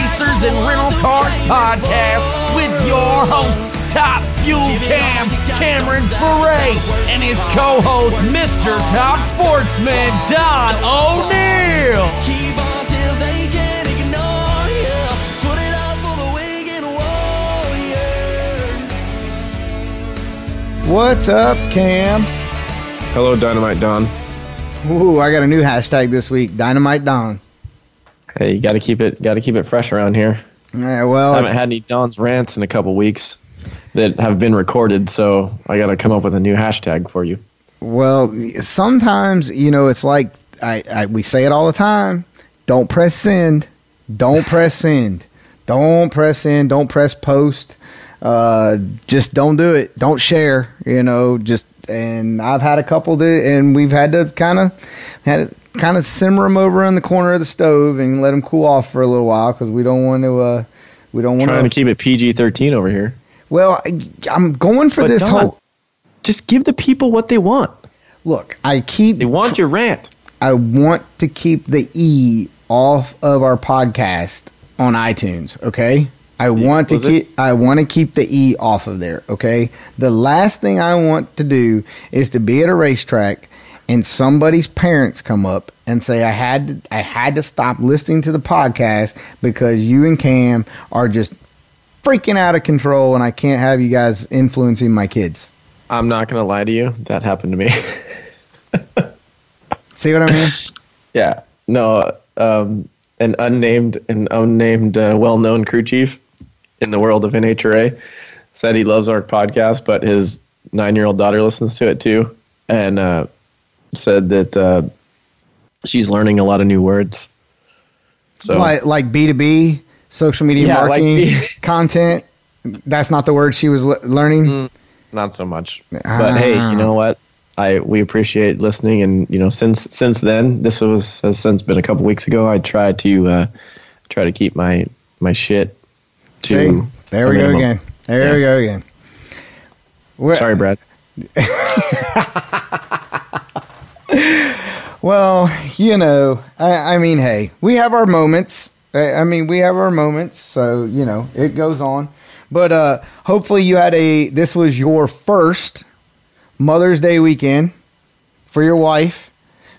Racers and Rental Cars Podcast with your host, Top Fuel Cam, Cameron Foret, and his co-host, Mr. Top Sportsman, Don O'Neill. Keep on till they can ignore you. Put it up for the Wigan Warriors. What's up, Cam? Hello, Dynamite Don. Ooh, I got a new hashtag this week, Dynamite Don. Hey, you got to keep it fresh around here. Yeah, well, I haven't had any Don's rants in a couple weeks that have been recorded, so I got to come up with a new hashtag for you. Well, sometimes, you know, it's like we say it all the time: don't press send, don't press send, don't press send, don't press post. Just don't do it. Don't share. You know, just. And I've had a couple and we've had to kind of simmer them over in the corner of the stove and let them cool off for a little while because we don't want to. Trying to keep it PG-13 over here. Well, I'm going for this whole. Just give the people what they want. Look, they want your rant. I want to keep the E off of our podcast on iTunes. Okay. I want to keep the E off of there, okay? The last thing I want to do is to be at a racetrack and somebody's parents come up and say, I had to stop listening to the podcast because you and Cam are just freaking out of control and I can't have you guys influencing my kids. I'm not going to lie to you. That happened to me. See what I mean? Yeah. No, an unnamed well-known crew chief in the world of NHRA said he loves our podcast, but his 9-year-old daughter listens to it too. And, said that, she's learning a lot of new words. So like B2B, social media marketing, content. That's not the word she was learning. Not so much, but hey, you know what? We appreciate listening. And, you know, since then, this has been a couple weeks ago. I try to keep my shit. See, there we go again. We go again. Sorry, Brad. Well, you know, I mean, hey, we have our moments. So, you know, it goes on. But hopefully you had this was your first Mother's Day weekend for your wife.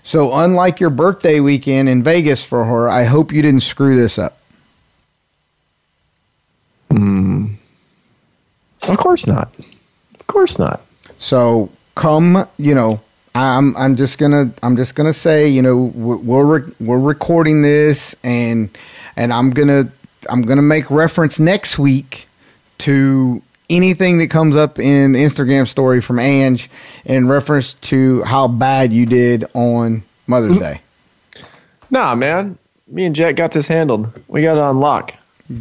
So unlike your birthday weekend in Vegas for her, I hope you didn't screw this up. Of course not. So come, you know, I'm just gonna say, you know, we're recording this, and I'm gonna make reference next week to anything that comes up in the Instagram story from Ange in reference to how bad you did on Mother's Day. Nah, man, me and Jack got this handled. We got it on lock.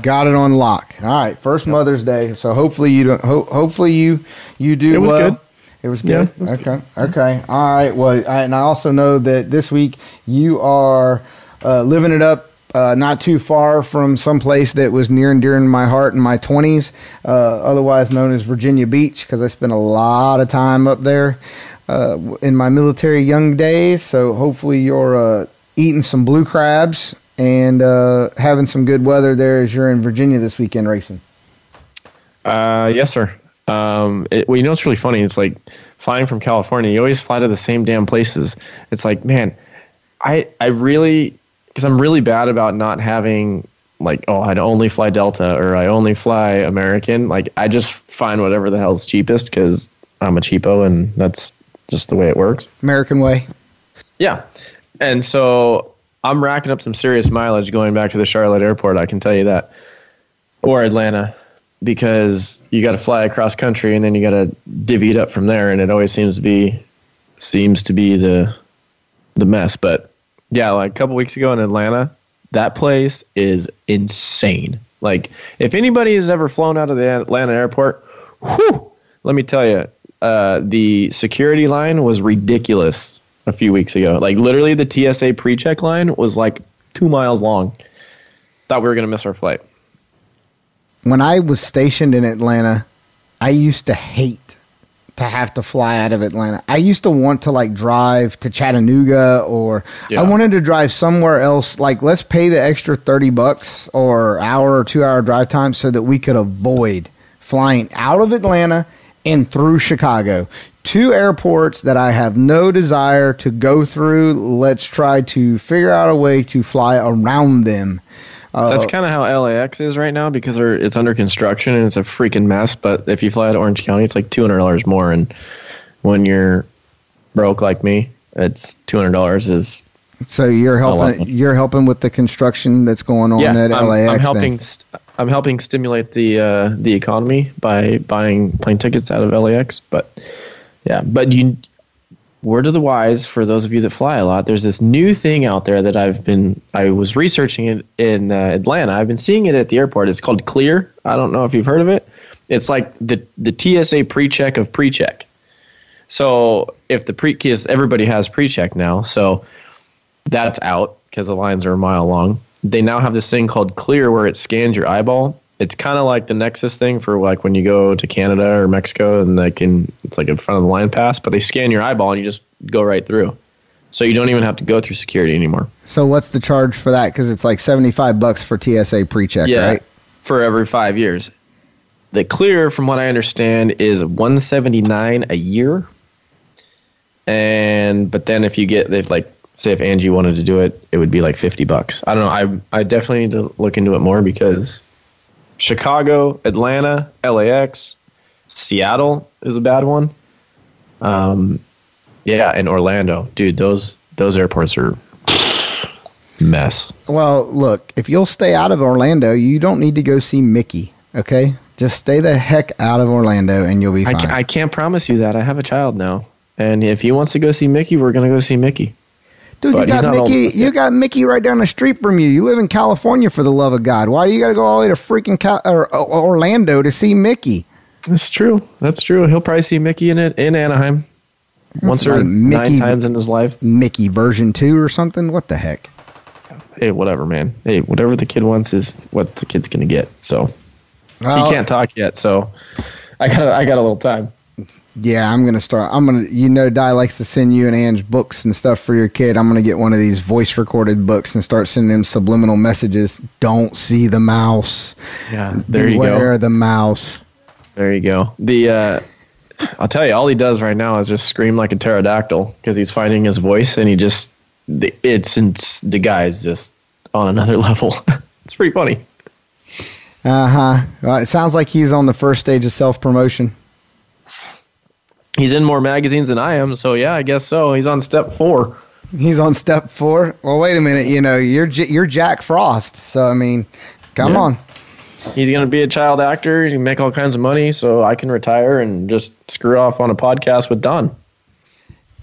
All right, first Mother's Day. So hopefully you don't. Hopefully you do. It was well. Good. It was good. Yeah, it was okay. Good. Okay. All right. Well, and I also know that this week you are living it up, not too far from some place that was near and dear in my heart in my 20s, otherwise known as Virginia Beach, because I spent a lot of time up there in my military young days. So hopefully you're eating some blue crabs and having some good weather there as you're in Virginia this weekend racing. Yes, sir. You know, it's really funny. It's like flying from California. You always fly to the same damn places. It's like, man, because I'm really bad about not having like, oh, I'd only fly Delta or I only fly American. Like, I just find whatever the hell's cheapest because I'm a cheapo and that's just the way it works. American way. Yeah. And so I'm racking up some serious mileage going back to the Charlotte airport. I can tell you that. Or Atlanta. Because you got to fly across country and then you got to divvy it up from there, and it always seems to be the mess. But yeah, like a couple weeks ago in Atlanta, that place is insane. Like if anybody has ever flown out of the Atlanta airport, whew, let me tell you, the security line was ridiculous a few weeks ago. Like literally, the TSA pre-check line was like 2 miles long. Thought we were gonna miss our flight. When I was stationed in Atlanta, I used to hate to have to fly out of Atlanta. I used to want to like drive to Chattanooga, or I wanted to drive somewhere else. Like, let's pay the extra $30 or hour or 2 hour drive time so that we could avoid flying out of Atlanta and through Chicago. Two airports that I have no desire to go through. Let's try to figure out a way to fly around them. That's kind of how LAX is right now, because it's under construction and it's a freaking mess. But if you fly out of Orange County, it's like $200 more. And when you're broke like me, it's $200 is. So you're helping with the construction that's going on at LAX. I'm helping stimulate the economy by buying plane tickets out of LAX. But word of the wise for those of you that fly a lot, there's this new thing out there that I was researching it in Atlanta. I've been seeing it at the airport. It's called Clear. I don't know if you've heard of it. It's like the TSA pre-check of pre-check. So if everybody has pre-check now, so that's out because the lines are a mile long. They now have this thing called Clear where it scans your eyeball. It's kind of like the Nexus thing for like when you go to Canada or Mexico, and it's like in front of the line pass, but they scan your eyeball and you just go right through. So you don't even have to go through security anymore. So what's the charge for that? Because it's like $75 for TSA pre-check, right? For every 5 years. The Clear, from what I understand, is $179 a year. But then if you get like, say if Angie wanted to do it, it would be like $50. I don't know. I definitely need to look into it more, because Chicago, Atlanta, LAX, Seattle is a bad one. And Orlando. Dude, those airports are mess. Well, look, if you'll stay out of Orlando, you don't need to go see Mickey, okay? Just stay the heck out of Orlando and you'll be fine. I can't promise you that. I have a child now. And if he wants to go see Mickey, we're going to go see Mickey. Dude, you got Mickey right down the street from you. You live in California, for the love of God. Why do you got to go all the way to freaking Orlando to see Mickey? That's true. He'll probably see Mickey in Anaheim once or nine times in his life. Mickey version 2 or something? What the heck? Hey, whatever, man. Hey, whatever the kid wants is what the kid's going to get. So he can't talk yet, so I got a little time. Yeah, I'm going to start. Di likes to send you and Ange books and stuff for your kid. I'm going to get one of these voice recorded books and start sending them subliminal messages. Don't see the mouse. Yeah, there you go. Beware the mouse. There you go. I'll tell you, all he does right now is just scream like a pterodactyl, because he's finding his voice, and the guy's just on another level. It's pretty funny. Uh-huh. It sounds like he's on the first stage of self-promotion. He's in more magazines than I am, so yeah, I guess so. He's on step 4. He's on step 4? Well, wait a minute. You know, you're Jack Frost, so, I mean, come on. He's going to be a child actor. He can make all kinds of money, so I can retire and just screw off on a podcast with Don.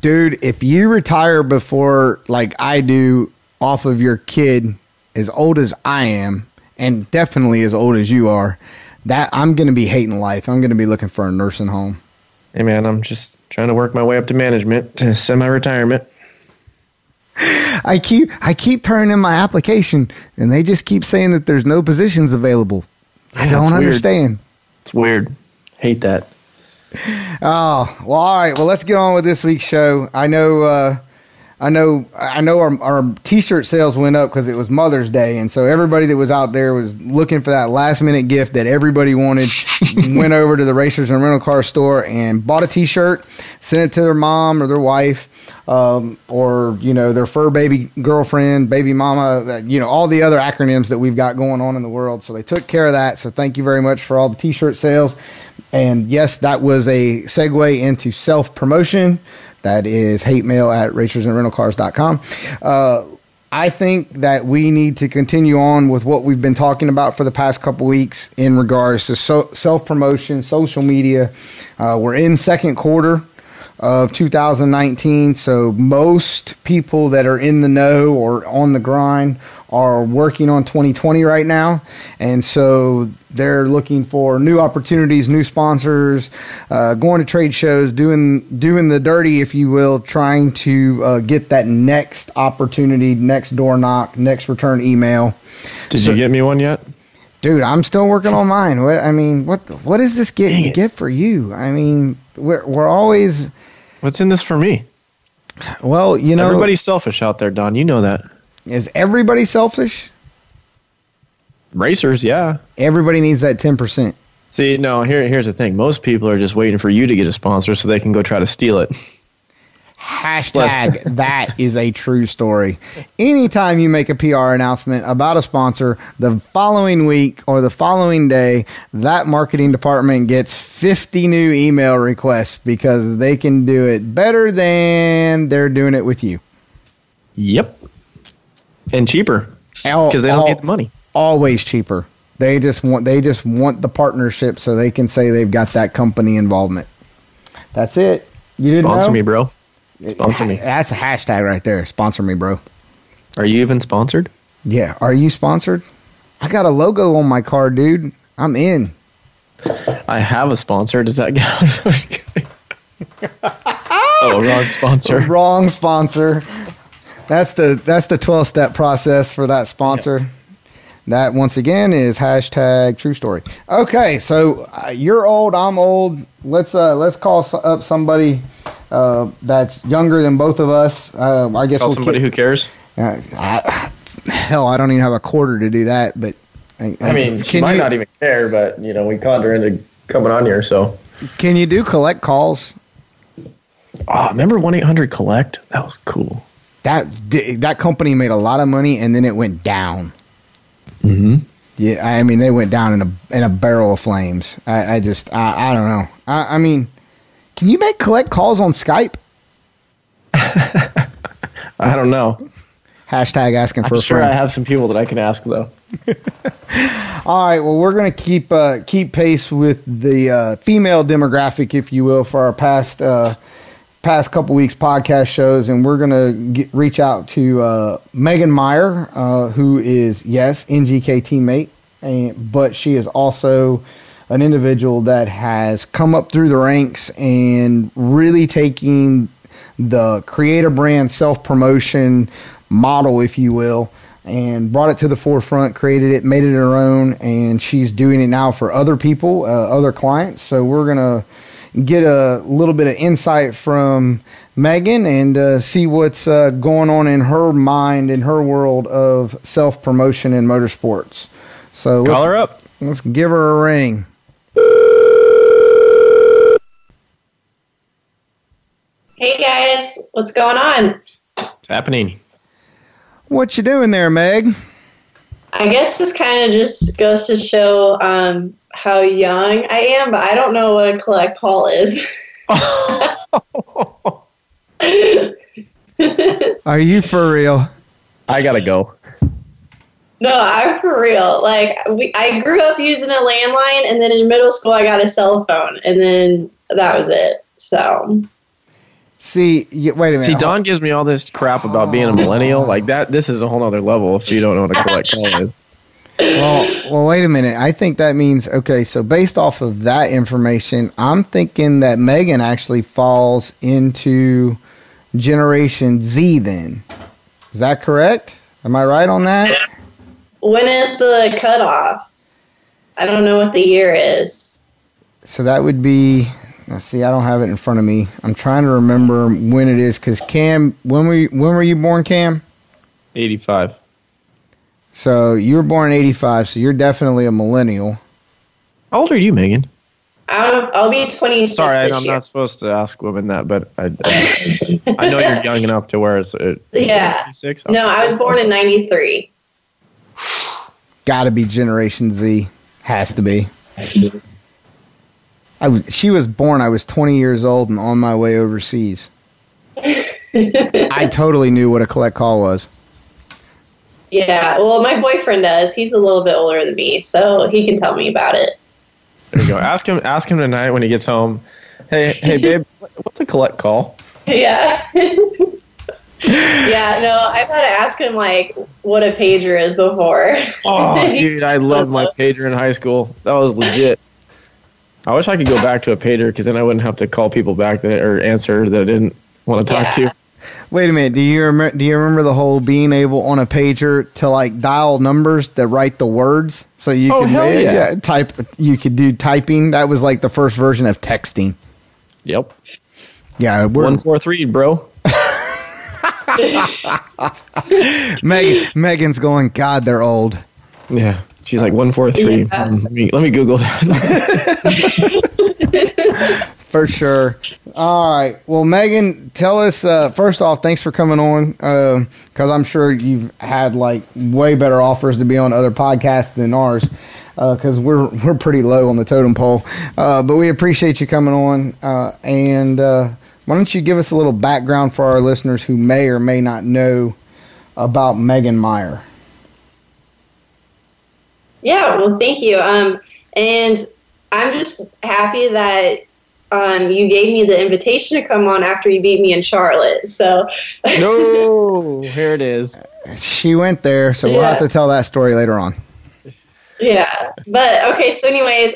Dude, if you retire before, like I do, off of your kid, as old as I am, and definitely as old as you are, that I'm going to be hating life. I'm going to be looking for a nursing home. Hey, man, I'm just trying to work my way up to management, to semi-retirement. I keep turning in my application, and they just keep saying that there's no positions available. Yeah, I don't understand. It's weird. Hate that. Oh, well, all right. Well, let's get on with this week's show. I know our T-shirt sales went up because it was Mother's Day, and so everybody that was out there was looking for that last-minute gift that everybody wanted, went over to the Racers and Rental Car store and bought a T-shirt, sent it to their mom or their wife or, you know, their fur baby girlfriend, baby mama, you know, all the other acronyms that we've got going on in the world. So they took care of that. So thank you very much for all the T-shirt sales. And, yes, that was a segue into self-promotion. That is hatemail@racersandrentalcars.com. I think that we need to continue on with what we've been talking about for the past couple weeks in regards to self-promotion, social media. We're in second quarter of 2019, so most people that are in the know or on the grind are working on 2020 right now, and so they're looking for new opportunities, new sponsors, going to trade shows, doing the dirty, if you will, trying to get that next opportunity, next door knock, next return email. Did you get me one yet? Dude, I'm still working on mine. What is this get for you? I mean, we're always. What's in this for me? Well, you know, everybody's selfish out there, Don. You know that. Is everybody selfish? Racers, yeah. Everybody needs that 10%. See, no, here's the thing. Most people are just waiting for you to get a sponsor so they can go try to steal it. Hashtag that is a true story. Anytime you make a PR announcement about a sponsor, the following week or the following day, that marketing department gets 50 new email requests because they can do it better than they're doing it with you. Yep. And cheaper because they don't get the money. Always cheaper. They just want the partnership so they can say they've got that company involvement. That's it. You didn't sponsor know? Me, bro. Sponsor me. That's a hashtag right there. Sponsor me, bro. Are you even sponsored? Yeah. Are you sponsored? I got a logo on my car, dude. I'm in. I have a sponsor. Does that count? Oh, wrong sponsor. Wrong sponsor. That's the 12-step process for that sponsor. Yeah. That, once again, is hashtag true story. Okay, so you're old, I'm old. Let's call up somebody that's younger than both of us. I guess call somebody who cares. I don't even have a quarter to do that. But I mean, she might not even care. But you know, we conned her into coming on here. So can you do collect calls? Oh, remember 1-800-COLLECT? That was cool. That company made a lot of money, and then it went down. Mm-hmm. Yeah, I mean, they went down in a barrel of flames. I don't know. I mean, can you make collect calls on Skype? I don't know. Hashtag asking for a friend. I'm sure I have some people that I can ask though. All right. Well, we're going to keep pace with the female demographic, if you will, for our past couple weeks podcast shows, and we're going to reach out to Megan Meyer, who is, yes, NGK teammate, but she is also an individual that has come up through the ranks and really taking the creator brand self-promotion model, if you will, and brought it to the forefront, created it, made it her own, and she's doing it now for other people, other clients. So we're going to get a little bit of insight from Megan and see what's going on in her mind, in her world of self-promotion in motorsports. So call her up. Let's give her a ring. Hey, guys. What's going on? What's happening? What you doing there, Meg? I guess this kind of just goes to show how young I am, but I don't know what a collect call is. Are you for real? I gotta go. No, I'm for real. Like, I grew up using a landline, and then in middle school I got a cell phone, and then that was it. So. See, wait a minute. See, Don gives me all this crap about being a millennial. Like that, this is a whole other level if you don't know what a collect call is. Well, wait a minute. I think that means, okay, so based off of that information, I'm thinking that Megan actually falls into Generation Z then. Is that correct? Am I right on that? When is the cutoff? I don't know what the year is. So that would be... Let's see, I don't have it in front of me. I'm trying to remember when it is, because Cam, when were you born, Cam? 85. So you were born in 85, so you're definitely a millennial. How old are you, Megan? I'll be 26 Sorry, I'm not supposed to ask women that, but I I know you're young enough to where it's... Yeah. 96? No, I was born in 93. Gotta be Generation Z. Has to be. She was born, I was 20 years old and on my way overseas. I totally knew what a collect call was. Yeah, well, my boyfriend does. He's a little bit older than me, so he can tell me about it. There you go. Ask him tonight when he gets home. Hey, babe, what's a collect call? Yeah. Yeah, no, I've had to ask him, like, what a pager is before. Oh, dude, I loved my pager in high school. That was legit. I wish I could go back to a pager because then I wouldn't have to call people back that or answer that I didn't want to talk to. Wait a minute. Do you remember the whole being able on a pager to like dial numbers that write the words so you could type? You could do typing. That was like the first version of texting. Yep. Yeah. 143, bro. Megan's going, God, they're old. Yeah. She's like 143. Yeah. Let me Google that. For sure. All right. Well, Megan, tell us, first off, thanks for coming on, because I'm sure you've had like way better offers to be on other podcasts than ours, because we're pretty low on the totem pole. But we appreciate you coming on. And why don't you give us a little background for our listeners who may or may not know about Megan Meyer? Yeah, well, thank you. And I'm just happy that you gave me the invitation to come on after you beat me in Charlotte. So no, here it is. She went there, so we'll have to tell that story later on. Yeah, but okay. So, anyways,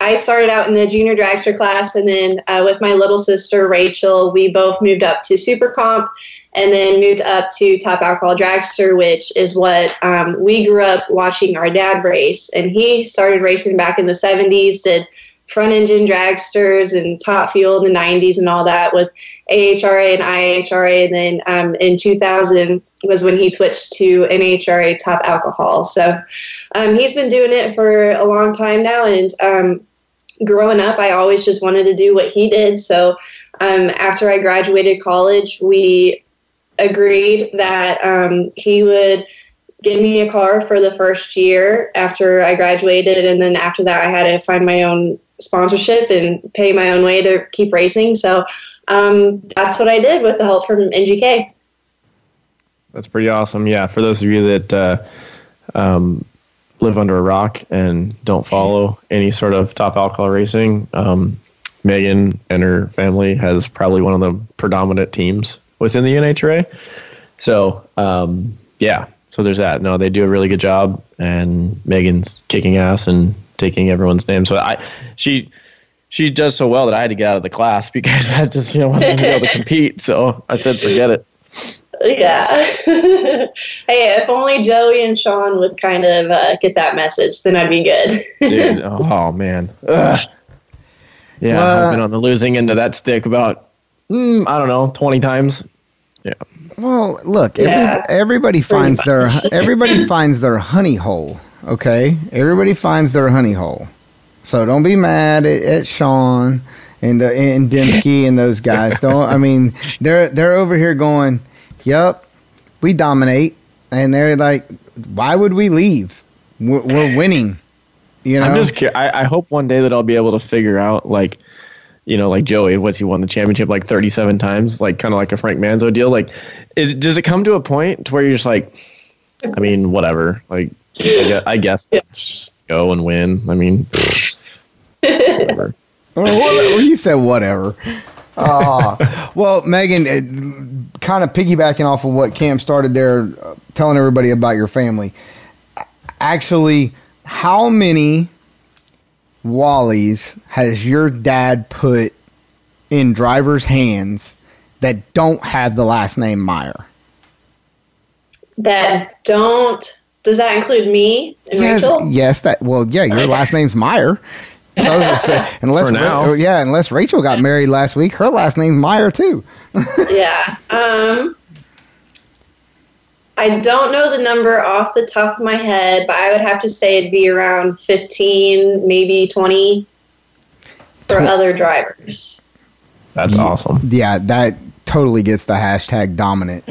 I started out in the junior dragster class, and then with my little sister Rachel, we both moved up to super comp. And then moved up to Top Alcohol Dragster, which is what we grew up watching our dad race. And he started racing back in the 70s, did front engine dragsters and top fuel in the 90s and all that with AHRA and IHRA. And then in 2000 was when he switched to NHRA Top Alcohol. So he's been doing it for a long time now. And growing up, I always just wanted to do what he did. So after I graduated college, we agreed that he would give me a car for the first year after I graduated, and then after that I had to find my own sponsorship and pay my own way to keep racing. So that's what I did with the help from NGK. That's pretty awesome. Yeah, for those of you that live under a rock and don't follow any sort of top alcohol racing, Megan and her family has probably one of the predominant teams within the NHRA. So, so there's that. No, they do a really good job, and Megan's kicking ass and taking everyone's name. So she does so well that I had to get out of the class because I just, wasn't able to compete. So I said, forget it. Yeah. Hey, if only Joey and Sean would kind of get that message, then I'd be good. Dude, oh man. Ugh. Yeah. I've been on the losing end of that stick about, I don't know, 20 times. Yeah. Well, look, everybody finds their honey hole. Okay, everybody finds their honey hole. So don't be mad at Sean and Demke and those guys. They're over here going, "Yep, we dominate," and they're like, "Why would we leave? We're winning." I'm just curious. I hope one day that I'll be able to figure out like. Like Joey, he won the championship like 37 times, like kind of like a Frank Manzo deal. Like, does it come to a point to where you're just like, whatever. Like, I guess just go and win. Whatever. Well, you said whatever. Well, Megan, kind of piggybacking off of what Cam started there, telling everybody about your family. Actually, how many Wally's has your dad put in drivers' hands that don't have the last name Meyer? Does that include me and Rachel? Yes, your last name's Meyer. So unless Rachel got married last week, her last name's Meyer too. Yeah. I don't know the number off the top of my head, but I would have to say it'd be around 15, maybe 20 for other drivers. That's awesome. Yeah, that totally gets the hashtag dominant.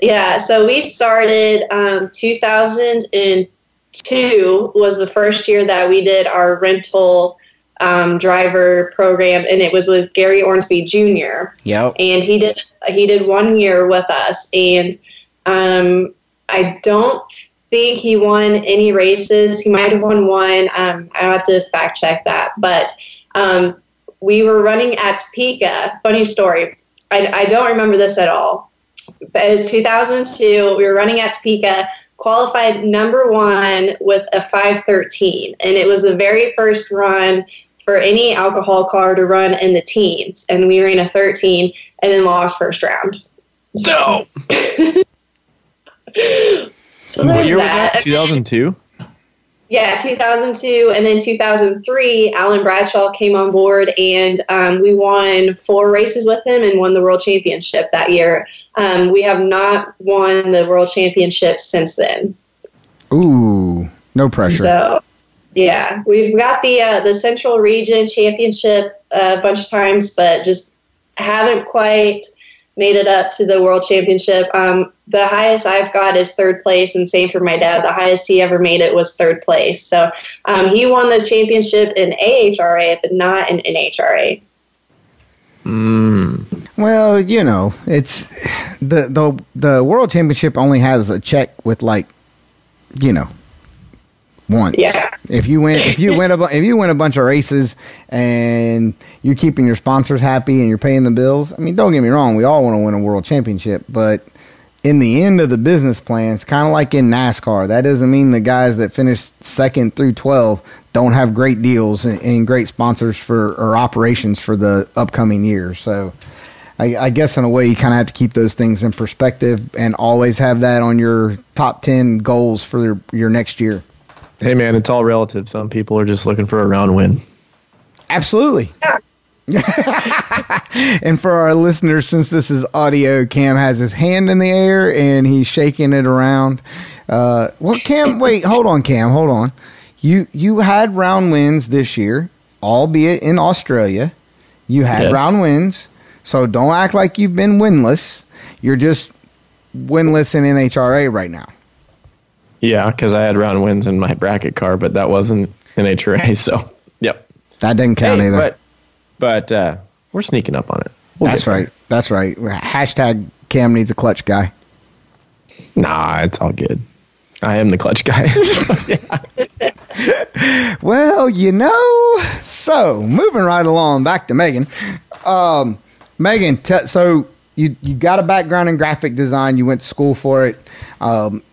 Yeah, so we started 2002 was the first year that we did our rental driver program, and it was with Gary Ornsby Jr. Yep. And he did 1 year with us, and I don't think he won any races. He might have won one. I'll have to fact check that. But we were running at Topeka. Funny story. I don't remember this at all. But it was 2002. We were running at Topeka. Qualified number one with a 5:13, and it was the very first run for any alcohol car to run in the teens, and we ran a 13 and then lost first round. No. So what year was that? 2002? Yeah, 2002, and then 2003, Alan Bradshaw came on board, and we won 4 races with him and won the World Championship that year. We have not won the World Championship since then. Ooh, no pressure. So, yeah, we've got the Central Region Championship a bunch of times, but just haven't quite made it up to the World Championship. The highest I've got is 3rd place, and same for my dad. The highest he ever made it was 3rd place. So he won the championship in AHRA, but not in NHRA. Mm. Well, you know, it's the World Championship only has a check with, like, you know, once. Yeah. If you win a bunch of races and you're keeping your sponsors happy and you're paying the bills, I mean, don't get me wrong, we all want to win a world championship, but in the end of the business plan, it's kind of like in NASCAR. That doesn't mean the guys that finish 2nd through 12 don't have great deals and great sponsors for or operations for the upcoming year. So I guess in a way you kind of have to keep those things in perspective and always have that on your top 10 goals for your next year. Hey, man, it's all relative. Some people are just looking for a round win. Absolutely. Yeah. And for our listeners, since this is audio, Cam has his hand in the air and he's shaking it around. Well, Cam, wait, hold on, Cam, hold on. You had round wins this year, albeit in Australia. You had round wins, so don't act like you've been winless. You're just winless in NHRA right now. Yeah, because I had round wins in my bracket car, but that wasn't an HRA, so, yep. That didn't count either. But we're sneaking up on it. That's right. Hashtag Cam needs a clutch guy. Nah, it's all good. I am the clutch guy. Well, you know, so moving right along back to Megan. Megan, so... You got a background in graphic design. You went to school for it.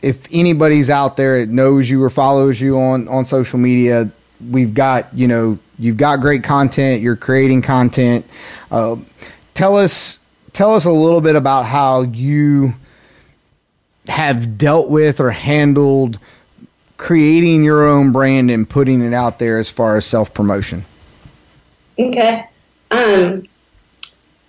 If anybody's out there that knows you or follows you on social media, you've got great content. You're creating content. Tell us a little bit about how you have dealt with or handled creating your own brand and putting it out there as far as self-promotion. Okay.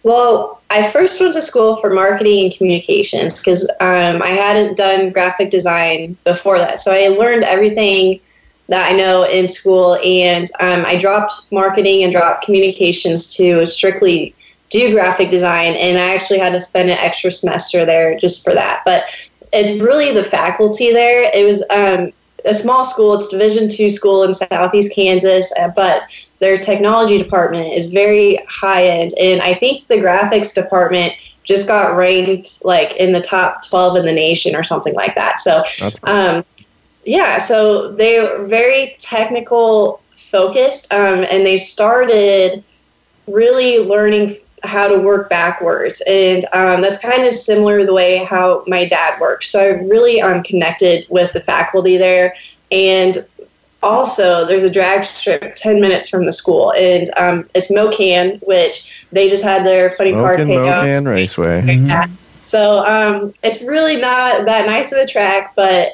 Well, I first went to school for marketing and communications because I hadn't done graphic design before that. So I learned everything that I know in school, and I dropped marketing and dropped communications to strictly do graphic design, and I actually had to spend an extra semester there just for that. But it's really the faculty there. It was a small school. It's Division II school in Southeast Kansas, but their technology department is very high end. And I think the graphics department just got ranked like in the top 12 in the nation or something like that. So, that's cool. So they were very technical focused. And they started really learning how to work backwards. And that's kind of similar to the way how my dad works. So I really connected with the faculty there. And also, there's a drag strip 10 minutes from the school, and it's Mocan, which they just had their funny car hangouts. Mocan Raceway. Mm-hmm. So it's really not that nice of a track, but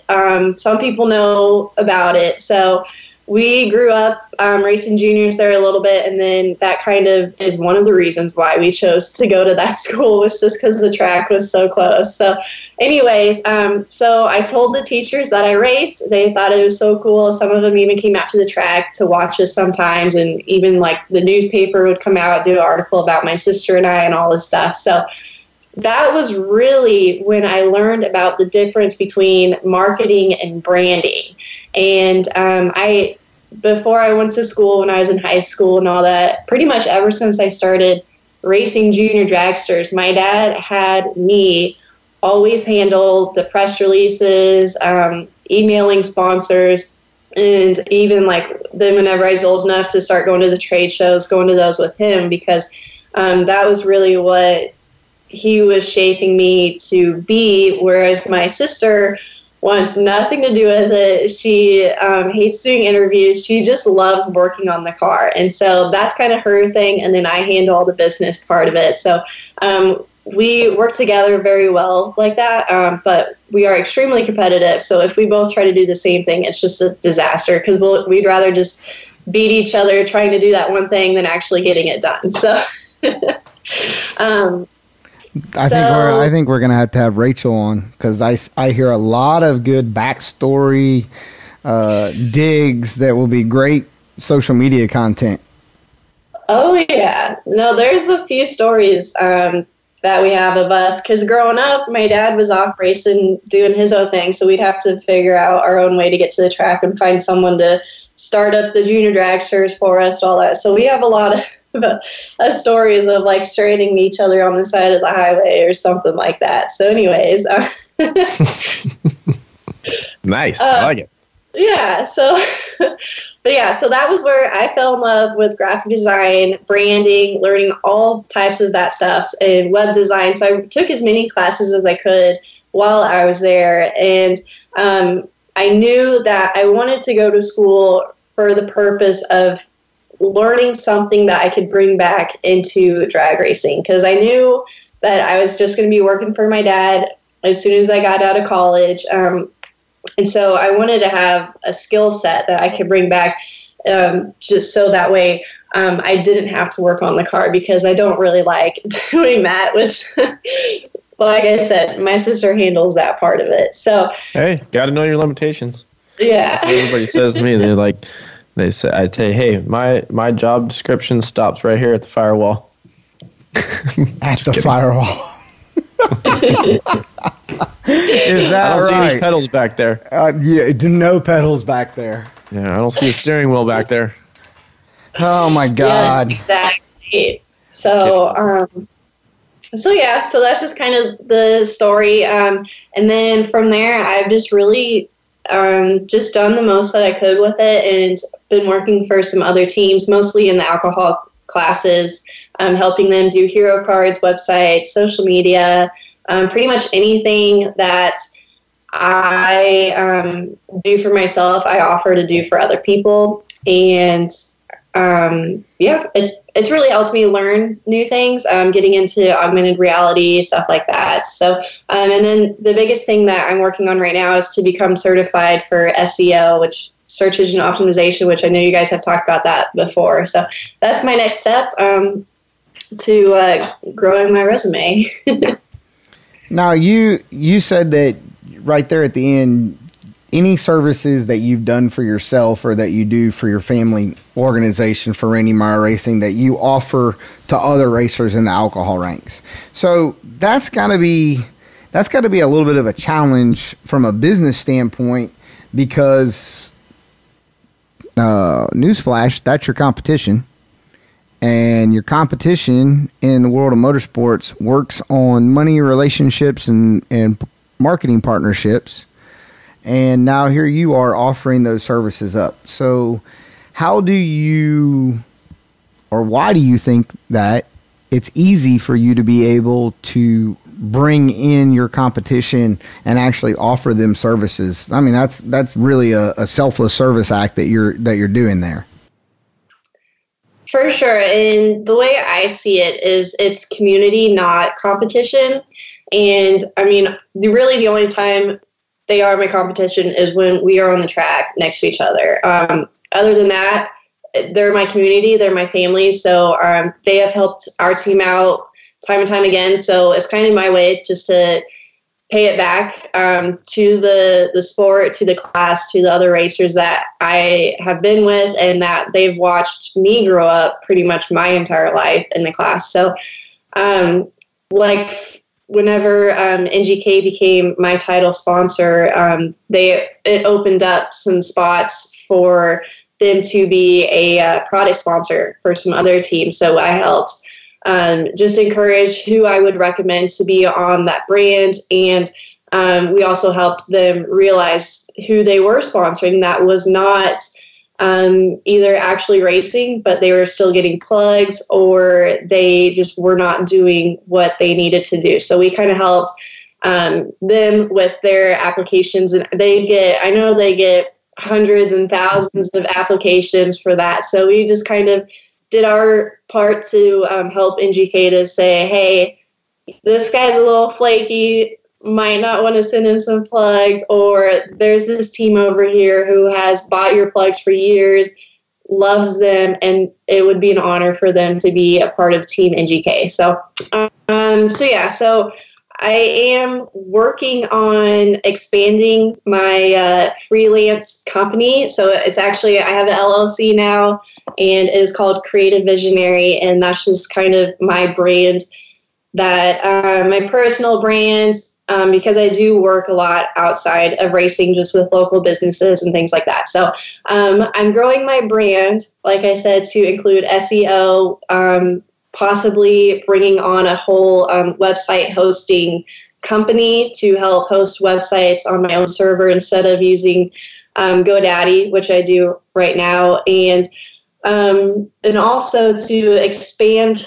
some people know about it. So we grew up racing juniors there a little bit, and then that kind of is one of the reasons why we chose to go to that school, was just because the track was so close. So anyways, so I told the teachers that I raced. They thought it was so cool. Some of them even came out to the track to watch us sometimes, and even like the newspaper would come out, do an article about my sister and I and all this stuff. So that was really when I learned about the difference between marketing and branding. And before I went to school, when I was in high school and all that, pretty much ever since I started racing junior dragsters, my dad had me always handle the press releases, emailing sponsors, and even like then whenever I was old enough to start going to the trade shows, going to those with him, because that was really what he was shaping me to be, whereas my sister wants nothing to do with it. She hates doing interviews. She just loves working on the car. And so that's kind of her thing. And then I handle all the business part of it. So we work together very well like that. But we are extremely competitive. So if we both try to do the same thing, it's just a disaster because we'd rather just beat each other trying to do that one thing than actually getting it done. So I think we're going to have Rachel on because I hear a lot of good backstory digs that will be great social media content. Oh, yeah. No, there's a few stories that we have of us because growing up, my dad was off racing, doing his own thing. So we'd have to figure out our own way to get to the track and find someone to start up the junior dragsters for us, all that. So we have a lot of stories of like straining each other on the side of the highway or something like that. So anyways. Nice. I like it. Yeah. So, but yeah, so that was where I fell in love with graphic design, branding, learning all types of that stuff and web design. So I took as many classes as I could while I was there. And, I knew that I wanted to go to school for the purpose of learning something that I could bring back into drag racing because I knew that I was just going to be working for my dad as soon as I got out of college. And so I wanted to have a skill set that I could bring back just so that way I didn't have to work on the car because I don't really like doing that, which like I said, my sister handles that part of it. So hey, got to know your limitations. Yeah. That's what everybody says to me. They're like, they say, I tell you, hey, my job description stops right here at the firewall. At the firewall. Is that I don't see any pedals back there. Yeah, no pedals back there. Yeah, I don't see a steering wheel back there. Oh my God. Yes, exactly. So, so that's just kind of the story. And then from there, I've just really just done the most that I could with it and been working for some other teams, mostly in the alcohol classes, helping them do hero cards, websites, social media, pretty much anything that I do for myself, I offer to do for other people. And it's really helped me learn new things, getting into augmented reality, stuff like that. So, and then the biggest thing that I'm working on right now is to become certified for SEO, which search engine optimization, which I know you guys have talked about that before. So that's my next step, to, growing my resume. Now you said that right there at the end, any services that you've done for yourself or that you do for your family organization for Randy Meyer Racing that you offer to other racers in the alcohol ranks. So that's got to be a little bit of a challenge from a business standpoint because newsflash, that's your competition. And your competition in the world of motorsports works on money, relationships, and marketing partnerships. And now here you are offering those services up. So how do you, or why do you think that it's easy for you to be able to bring in your competition and actually offer them services? I mean, that's really a selfless service act that you're doing there. For sure. And the way I see it is it's community, not competition. And I mean, really the only time they are my competition is when we are on the track next to each other. Other than that, they're my community, they're my family. So they have helped our team out time and time again. So it's kind of my way just to pay it back to the sport, to the class, to the other racers that I have been with and that they've watched me grow up pretty much my entire life in the class. So whenever NGK became my title sponsor, it opened up some spots for them to be a product sponsor for some other teams. So I helped just encourage who I would recommend to be on that brand. And we also helped them realize who they were sponsoring that was not either actually racing, but they were still getting plugs or they just were not doing what they needed to do. So we kind of helped them with their applications. And they get, I know they get hundreds and thousands of applications for that. So we just kind of did our part to help NGK to say, hey, this guy's a little flaky, might not want to send in some plugs, or there's this team over here who has bought your plugs for years, loves them, and it would be an honor for them to be a part of Team NGK. So, so I am working on expanding my freelance company. So it's actually, I have an LLC now, and it is called Creative Visionary, and that's just kind of my brand, that my personal brands, because I do work a lot outside of racing, just with local businesses and things like that. So I'm growing my brand, like I said, to include SEO, possibly bringing on a whole website hosting company to help host websites on my own server instead of using GoDaddy, which I do right now. And also to expand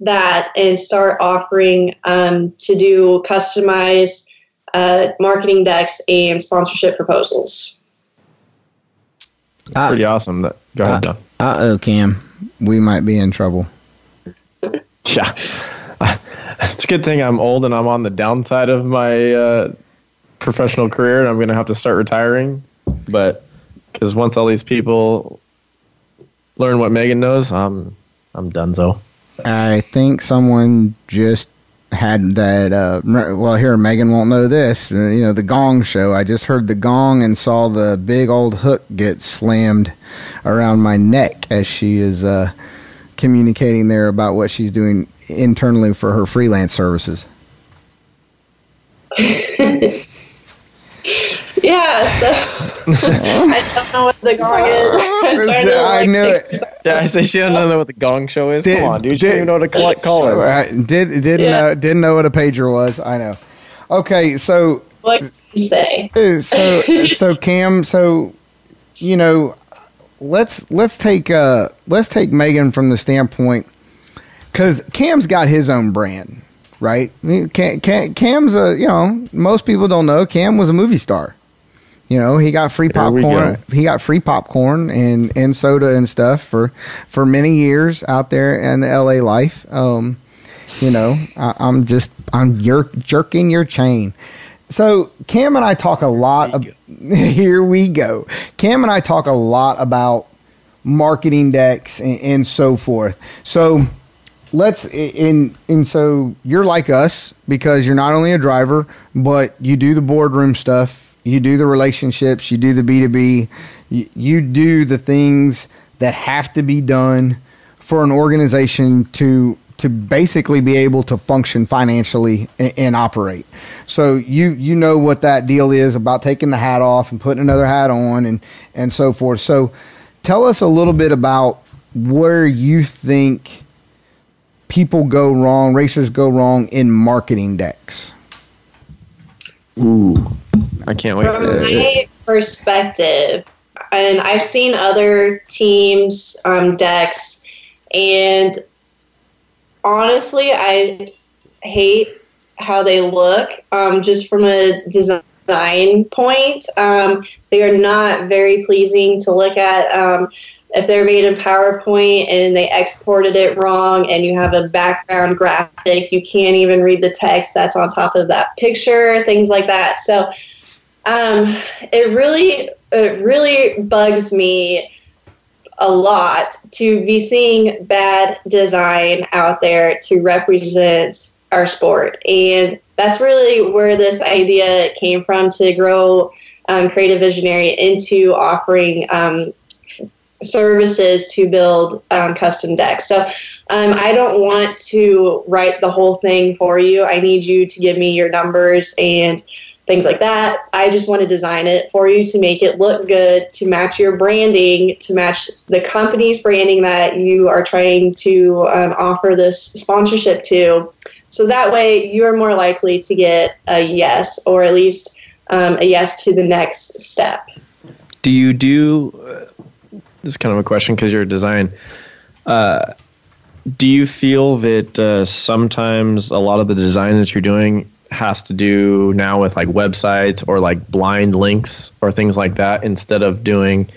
that and start offering to do customized marketing decks and sponsorship proposals. That's pretty awesome. Go ahead, Don. Uh-oh, Cam. We might be in trouble. Yeah. It's a good thing I'm old and I'm on the downside of my professional career, and I'm going to have to start retiring. But because once all these people learn what Megan knows, I'm donezo. I think someone just had that, well, here, Megan won't know this, you know, the gong show. I just heard the gong and saw the big old hook get slammed around my neck as she is communicating there about what she's doing internally for her freelance services. Yeah, so I don't know what the gong is. I knew it. Yeah, I say she doesn't know what the gong show is. Come on, dude, she didn't even know what a call is. Didn't know what a pager was. I know. Okay, so what did you say? So Cam, so you know, let's take Megan from the standpoint, because Cam's got his own brand, right? I mean, Cam's a, you know, most people don't know Cam was a movie star. You know, he got free popcorn. and soda and stuff for many years out there in the LA life. You know, I'm jerking your chain. So Cam and I talk a lot. Here we go. Cam and I talk a lot about marketing decks and so forth. So so you're like us, because you're not only a driver, but you do the boardroom stuff. You do the relationships, you do the B2B, you do the things that have to be done for an organization to basically be able to function financially and operate. So you know what that deal is about taking the hat off and putting another hat on and so forth. So tell us a little bit about where you think people go wrong, racers go wrong in marketing decks. Ooh, I can't wait. From my perspective, and I've seen other teams' decks, and honestly, I hate how they look. Just from a design point, they are not very pleasing to look at. If they're made in PowerPoint and they exported it wrong and you have a background graphic, you can't even read the text that's on top of that picture, things like that. So it really bugs me a lot to be seeing bad design out there to represent our sport. And that's really where this idea came from to grow Creative Visionary into offering services to build custom decks. So I don't want to write the whole thing for you. I need you to give me your numbers and things like that. I just want to design it for you to make it look good, to match your branding, to match the company's branding that you are trying to offer this sponsorship to. So that way you are more likely to get a yes, or at least a yes to the next step. Do you do... This is kind of a question because you're a design. Do you feel that sometimes a lot of the design that you're doing has to do now with like websites or like blind links or things like that, instead of doing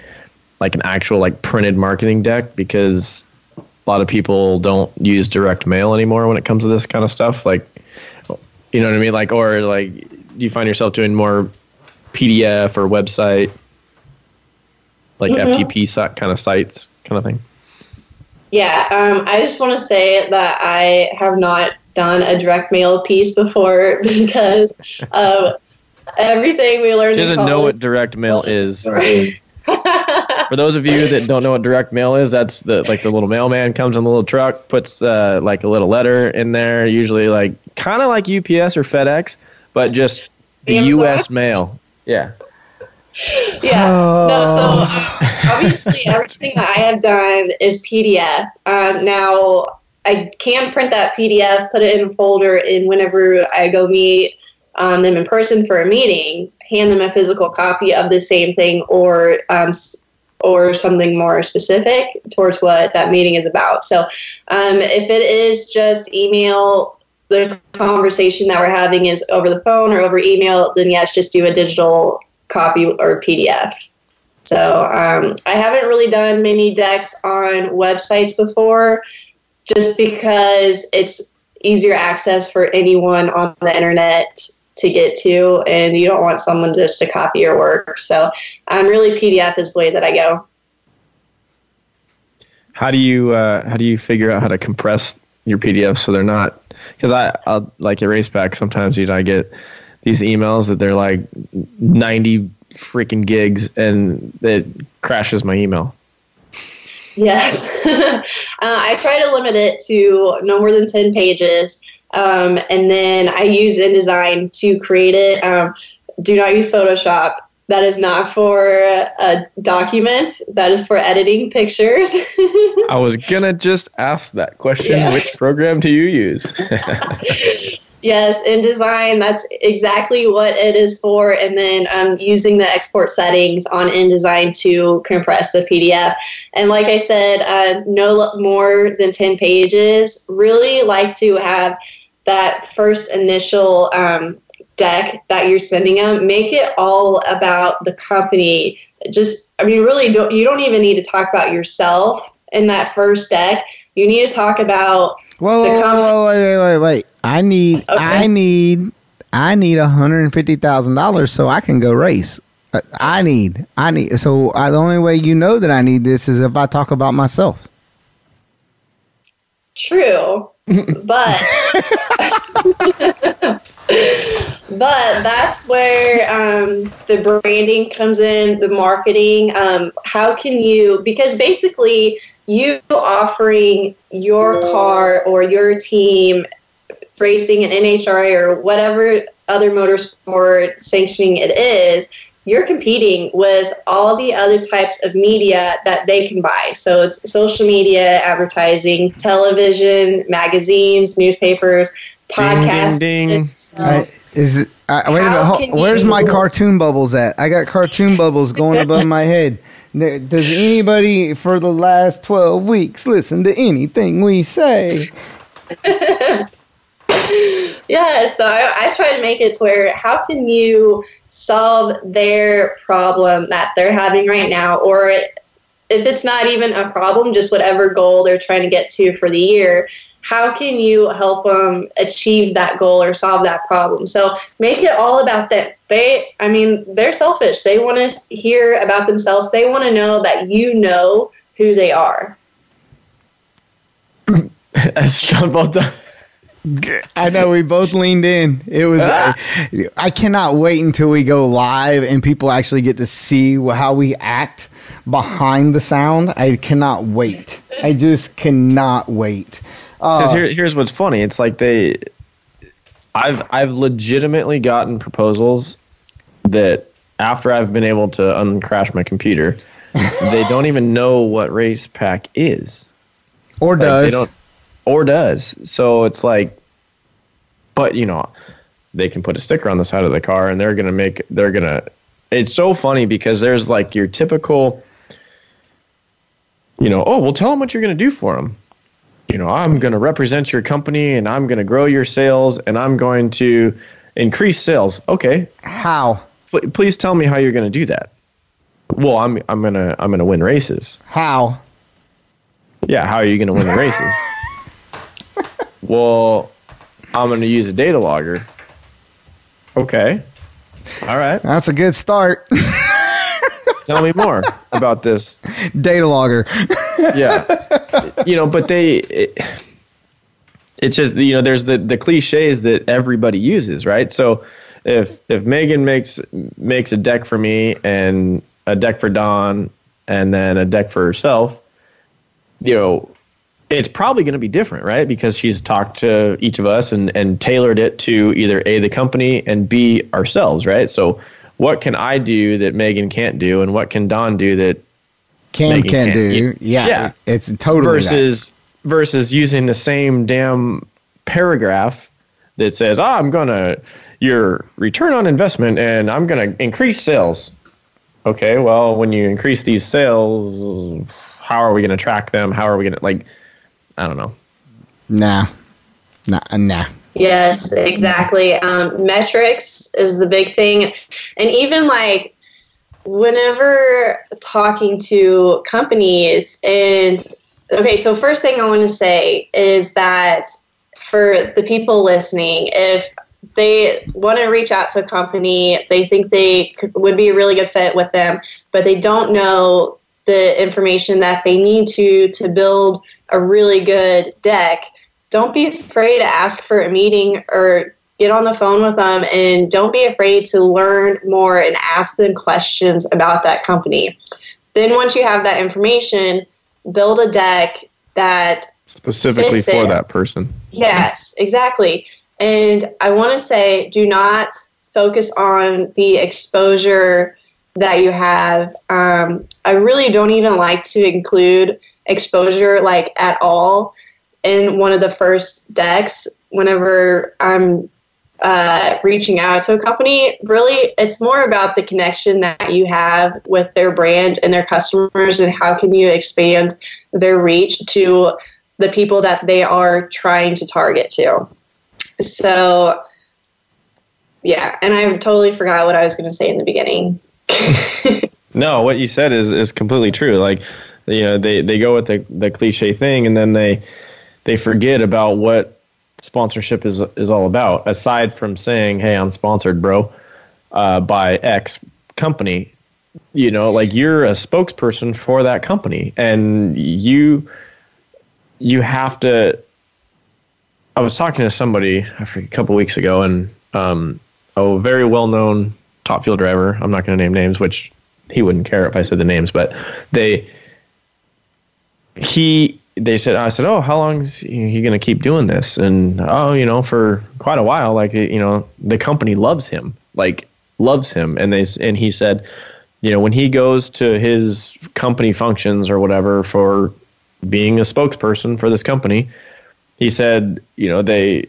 like an actual like printed marketing deck, because a lot of people don't use direct mail anymore when it comes to this kind of stuff. Like, you know what I mean? Like, or like, do you find yourself doing more PDF or website, like FTP kind of sites kind of thing? Yeah, I just want to say that I have not done a direct mail piece before, because everything we learned. She doesn't know what direct mail is. Right? For those of you that don't know what direct mail is, that's the like the little mailman comes in the little truck, puts like a little letter in there, usually like kind of like UPS or FedEx, but just the U.S. mail. Yeah. Yeah, no, so obviously everything that I have done is PDF. Now, I can print that PDF, put it in a folder, and whenever I go meet them in person for a meeting, hand them a physical copy of the same thing, or something more specific towards what that meeting is about. So if it is just email, the conversation that we're having is over the phone or over email, then yes, just do a digital copy or PDF. So I haven't really done many decks on websites before, just because it's easier access for anyone on the internet to get to, and you don't want someone just to copy your work. So really PDF is the way that I go. How do you figure out how to compress your PDFs so they're not, because I'll like erase back sometimes, you know, I get these emails that they're like 90 freaking gigs and it crashes my email. Yes. I try to limit it to no more than 10 pages. And then I use InDesign to create it. Do not use Photoshop. That is not for documents. That is for editing pictures. I was going to just ask that question. Yeah. Which program do you use? Yes, InDesign, that's exactly what it is for. And then using the export settings on InDesign to compress the PDF. And like I said, no more than 10 pages. Really like to have that first initial deck that you're sending them. Make it all about the company. Just, I mean, really, you don't even need to talk about yourself in that first deck. You need to talk about... Whoa, wait. I need $150,000 so I can go race. I need. So the only way you know that I need this is if I talk about myself. True, but that's where the branding comes in, the marketing. How can you? Because basically, you offering your car or your team racing an NHRA or whatever other motorsport sanctioning it is, you're competing with all the other types of media that they can buy. So it's social media, advertising, television, magazines, newspapers, podcasts. Ding. Wait a minute. Where's my cartoon bubbles at? I got cartoon bubbles going above my head. Does anybody for the last 12 weeks listen to anything we say? Yeah, so I try to make it to where how can you solve their problem that they're having right now, or if it's not even a problem, just whatever goal they're trying to get to for the year, how can you help them achieve that goal or solve that problem? So make it all about them. They're selfish. They want to hear about themselves. They want to know that you know who they are. That's Sean Bolton. I know we both leaned in. It was. I cannot wait until we go live and people actually get to see how we act behind the sound. I cannot wait. I just cannot wait. Because here's what's funny. It's like I've legitimately gotten proposals that after I've been able to uncrash my computer, they don't even know what race pack is, or like does, or does. So it's like, but you know, they can put a sticker on the side of the car, and they're gonna. It's so funny because there's like your typical, you know, oh, well, tell them what you're gonna do for them. You know, I'm going to represent your company and I'm going to grow your sales and I'm going to Increase sales. Okay. How? Please tell me how you're going to do that. Well, I'm gonna win races. How? Yeah, how are you going to win the races? Well, I'm going to use a data logger. Okay. All right. That's a good start. Tell me more about this. Data logger. Yeah. You know, but it's just, you know, there's the cliches that everybody uses, right? So if Megan makes a deck for me and a deck for Don and then a deck for herself, you know, it's probably going to be different, right? Because she's talked to each of us and tailored it to either A, the company, and B, ourselves, right? So what can I do that Megan can't do, and what can Don do that Cam can do? Yeah. It's totally versus using the same damn paragraph that says, I'm going to your return on investment and I'm going to increase sales. Okay, well, when you increase these sales, how are we going to track them? How are we going to, like, I don't know. Nah. Yes, exactly. Metrics is the big thing. And even like whenever talking to companies, and okay, so first thing I want to say is that for the people listening, if they want to reach out to a company, they think they would be a really good fit with them, but they don't know the information that they need to build a really good deck, don't be afraid to ask for a meeting or get on the phone with them, and don't be afraid to learn more and ask them questions about that company. Then once you have that information, build a deck that specifically for that person. Yes, exactly. And I want to say, do not focus on the exposure that you have. I really don't even like to include exposure like at all in one of the first decks whenever I'm reaching out to a company. Really, it's more about the connection that you have with their brand and their customers, and how can you expand their reach to the people that they are trying to target to. So, yeah, and I totally forgot what I was going to say in the beginning. No, what you said is completely true. Like, you know, they go with the cliche thing, and then they forget about what sponsorship is all about. Aside from saying, hey, I'm sponsored, bro, by X company, you know, like you're a spokesperson for that company, and you have to. I was talking to somebody a couple weeks ago, and a very well-known top fuel driver. I'm not going to name names, which he wouldn't care if I said the names, but they said, I said, oh, how long is he going to keep doing this? And, oh, you know, for quite a while, like, you know, the company loves him. And he said, you know, when he goes to his company functions or whatever for being a spokesperson for this company, he said, you know, the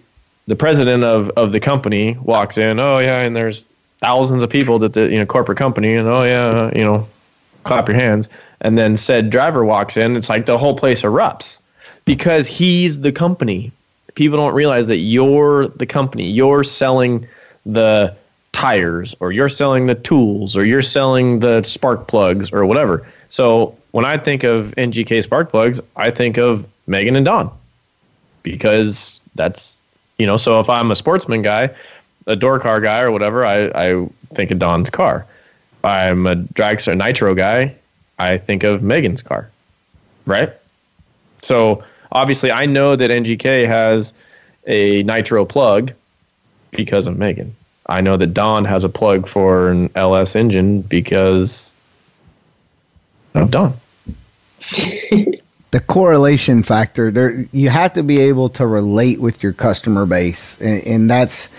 president of the company walks in, oh, yeah, and there's thousands of people that the, you know, corporate company, and oh, yeah, you know, clap your hands. And then said driver walks in, it's like the whole place erupts because he's the company. People don't realize that you're the company. You're selling the tires, or you're selling the tools, or you're selling the spark plugs or whatever. So when I think of NGK spark plugs, I think of Megan and Don. Because that's, you know, so if I'm a sportsman guy, a door car guy or whatever, I think of Don's car. If I'm a dragster nitro guy, I think of Megan's car, right? So obviously I know that NGK has a nitro plug because of Megan. I know that Don has a plug for an LS engine because of Don. The correlation factor there, you have to be able to relate with your customer base. And that's,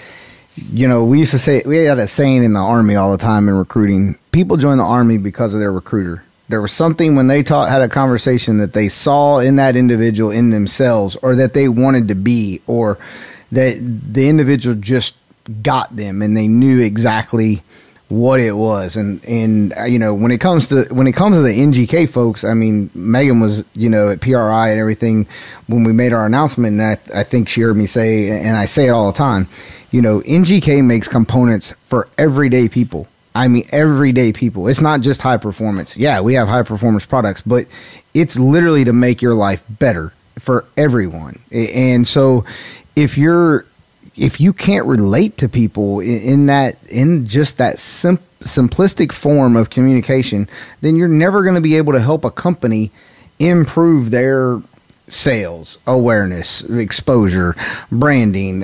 you know, we used to say, we had a saying in the Army all the time in recruiting, people join the Army because of their recruiter. There was something when they had a conversation that they saw in that individual in themselves, or that they wanted to be, or that the individual just got them and they knew exactly what it was. And you know, when it comes to the NGK folks, I mean, Megan was, you know, at PRI and everything when we made our announcement, and I think she heard me say, and I say it all the time, you know, NGK makes components for everyday people. I mean, everyday people. It's not just high performance. Yeah, we have high performance products, but it's literally to make your life better for everyone. And so if you can't relate to people in just that simplistic form of communication, then you're never going to be able to help a company improve their sales, awareness, exposure, branding,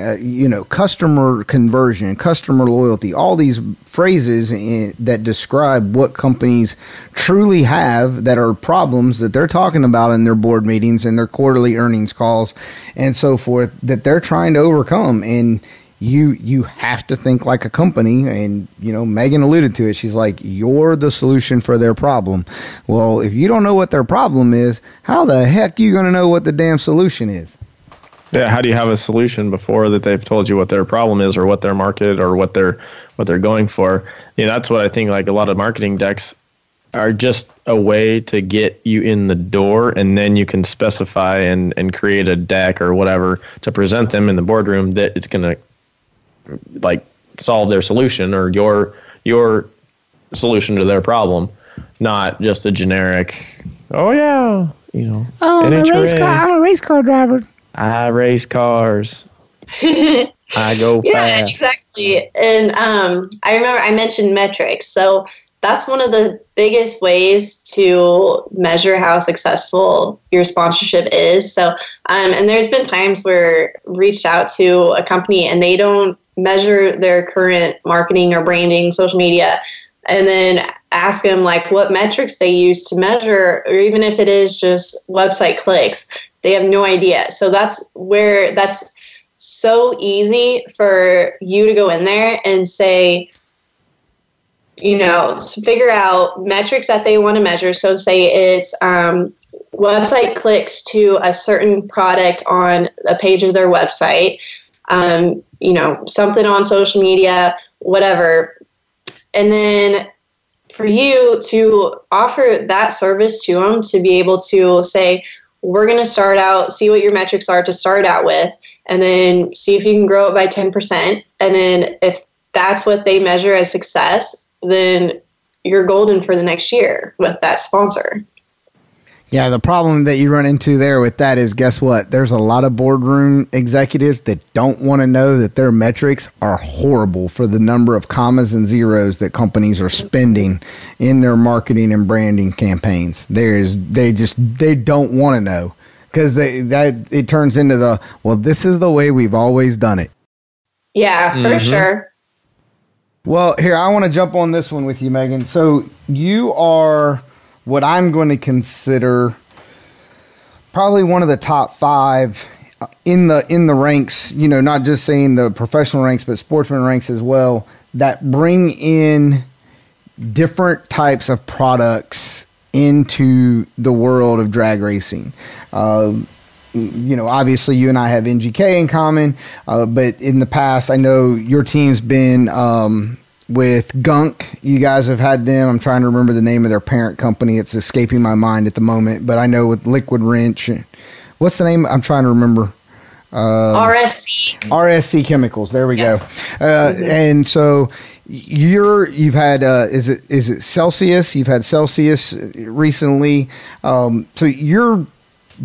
customer conversion, customer loyalty, all these phrases that describe what companies truly have that are problems that they're talking about in their board meetings and their quarterly earnings calls and so forth that they're trying to overcome. And you have to think like a company. And, you know, Megan alluded to it. She's like, you're the solution for their problem. Well, if you don't know what their problem is, how the heck you going to know what the damn solution is? Yeah. How do you have a solution before that they've told you what their problem is or what their market or what they're going for? You know, that's what I think, like, a lot of marketing decks are just a way to get you in the door, and then you can specify and create a deck or whatever to present them in the boardroom that it's going to, like, solve their solution or your solution to their problem, not just a generic, oh yeah, you know, oh, I'm a race car driver. I race cars. I go fast. Yeah, exactly. And I remember I mentioned metrics. So that's one of the biggest ways to measure how successful your sponsorship is. So, and there's been times where reached out to a company and they don't measure their current marketing or branding, social media, and then ask them, like, what metrics they use to measure, or even if it is just website clicks, they have no idea. So that's so easy for you to go in there and say, you know, figure out metrics that they want to measure. So say it's website clicks to a certain product on a page of their website, you know, something on social media, whatever. And then for you to offer that service to them, to be able to say, we're going to start out, see what your metrics are to start out with, and then see if you can grow it by 10%. And then if that's what they measure as success, then you're golden for the next year with that sponsor. Yeah, the problem that you run into there with that is, guess what? There's a lot of boardroom executives that don't want to know that their metrics are horrible for the number of commas and zeros that companies are spending in their marketing and branding campaigns. They don't want to know, because it turns into the, well, this is the way we've always done it. Yeah, for sure. Well, here, I want to jump on this one with you, Megan. So you are what I'm going to consider probably one of the top five in the ranks, you know, not just saying the professional ranks, but sportsman ranks as well, that bring in different types of products into the world of drag racing. You know, obviously you and I have NGK in common, but in the past, I know your team's been, with Gunk. You guys have had them. I'm trying to remember the name of their parent company. It's escaping my mind at the moment, but I know with Liquid Wrench. What's the name? I'm trying to remember. RSC Chemicals. There we go. And so you've had, is it Celsius? You've had Celsius recently. So you're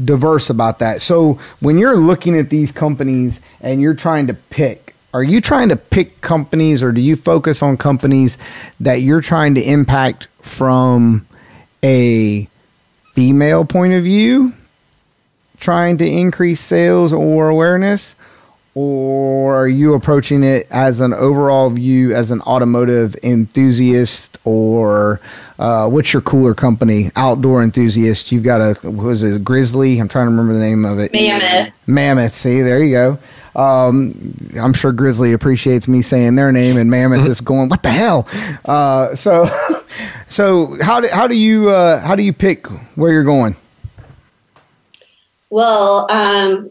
diverse about that. So when you're looking at these companies and you're trying to pick, are you trying to pick companies, or do you focus on companies that you're trying to impact from a female point of view, trying to increase sales or awareness? Or are you approaching it as an overall view, as an automotive enthusiast, or what's your cooler company? Outdoor enthusiast. You've got what was it, Grizzly? I'm trying to remember the name of it. Mammoth. See, there you go. I'm sure Grizzly appreciates me saying their name, and Mammoth is going, what the hell? So how do you pick where you're going? Well,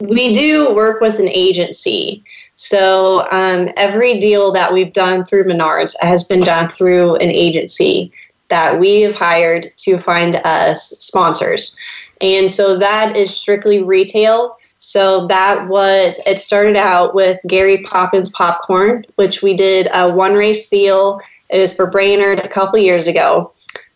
we do work with an agency. So, every deal that we've done through Menards has been done through an agency that we have hired to find us sponsors. And so that is strictly retail. So that was, it started out with Gary Poppins Popcorn, which we did a one race seal. It was for Brainerd a couple years ago.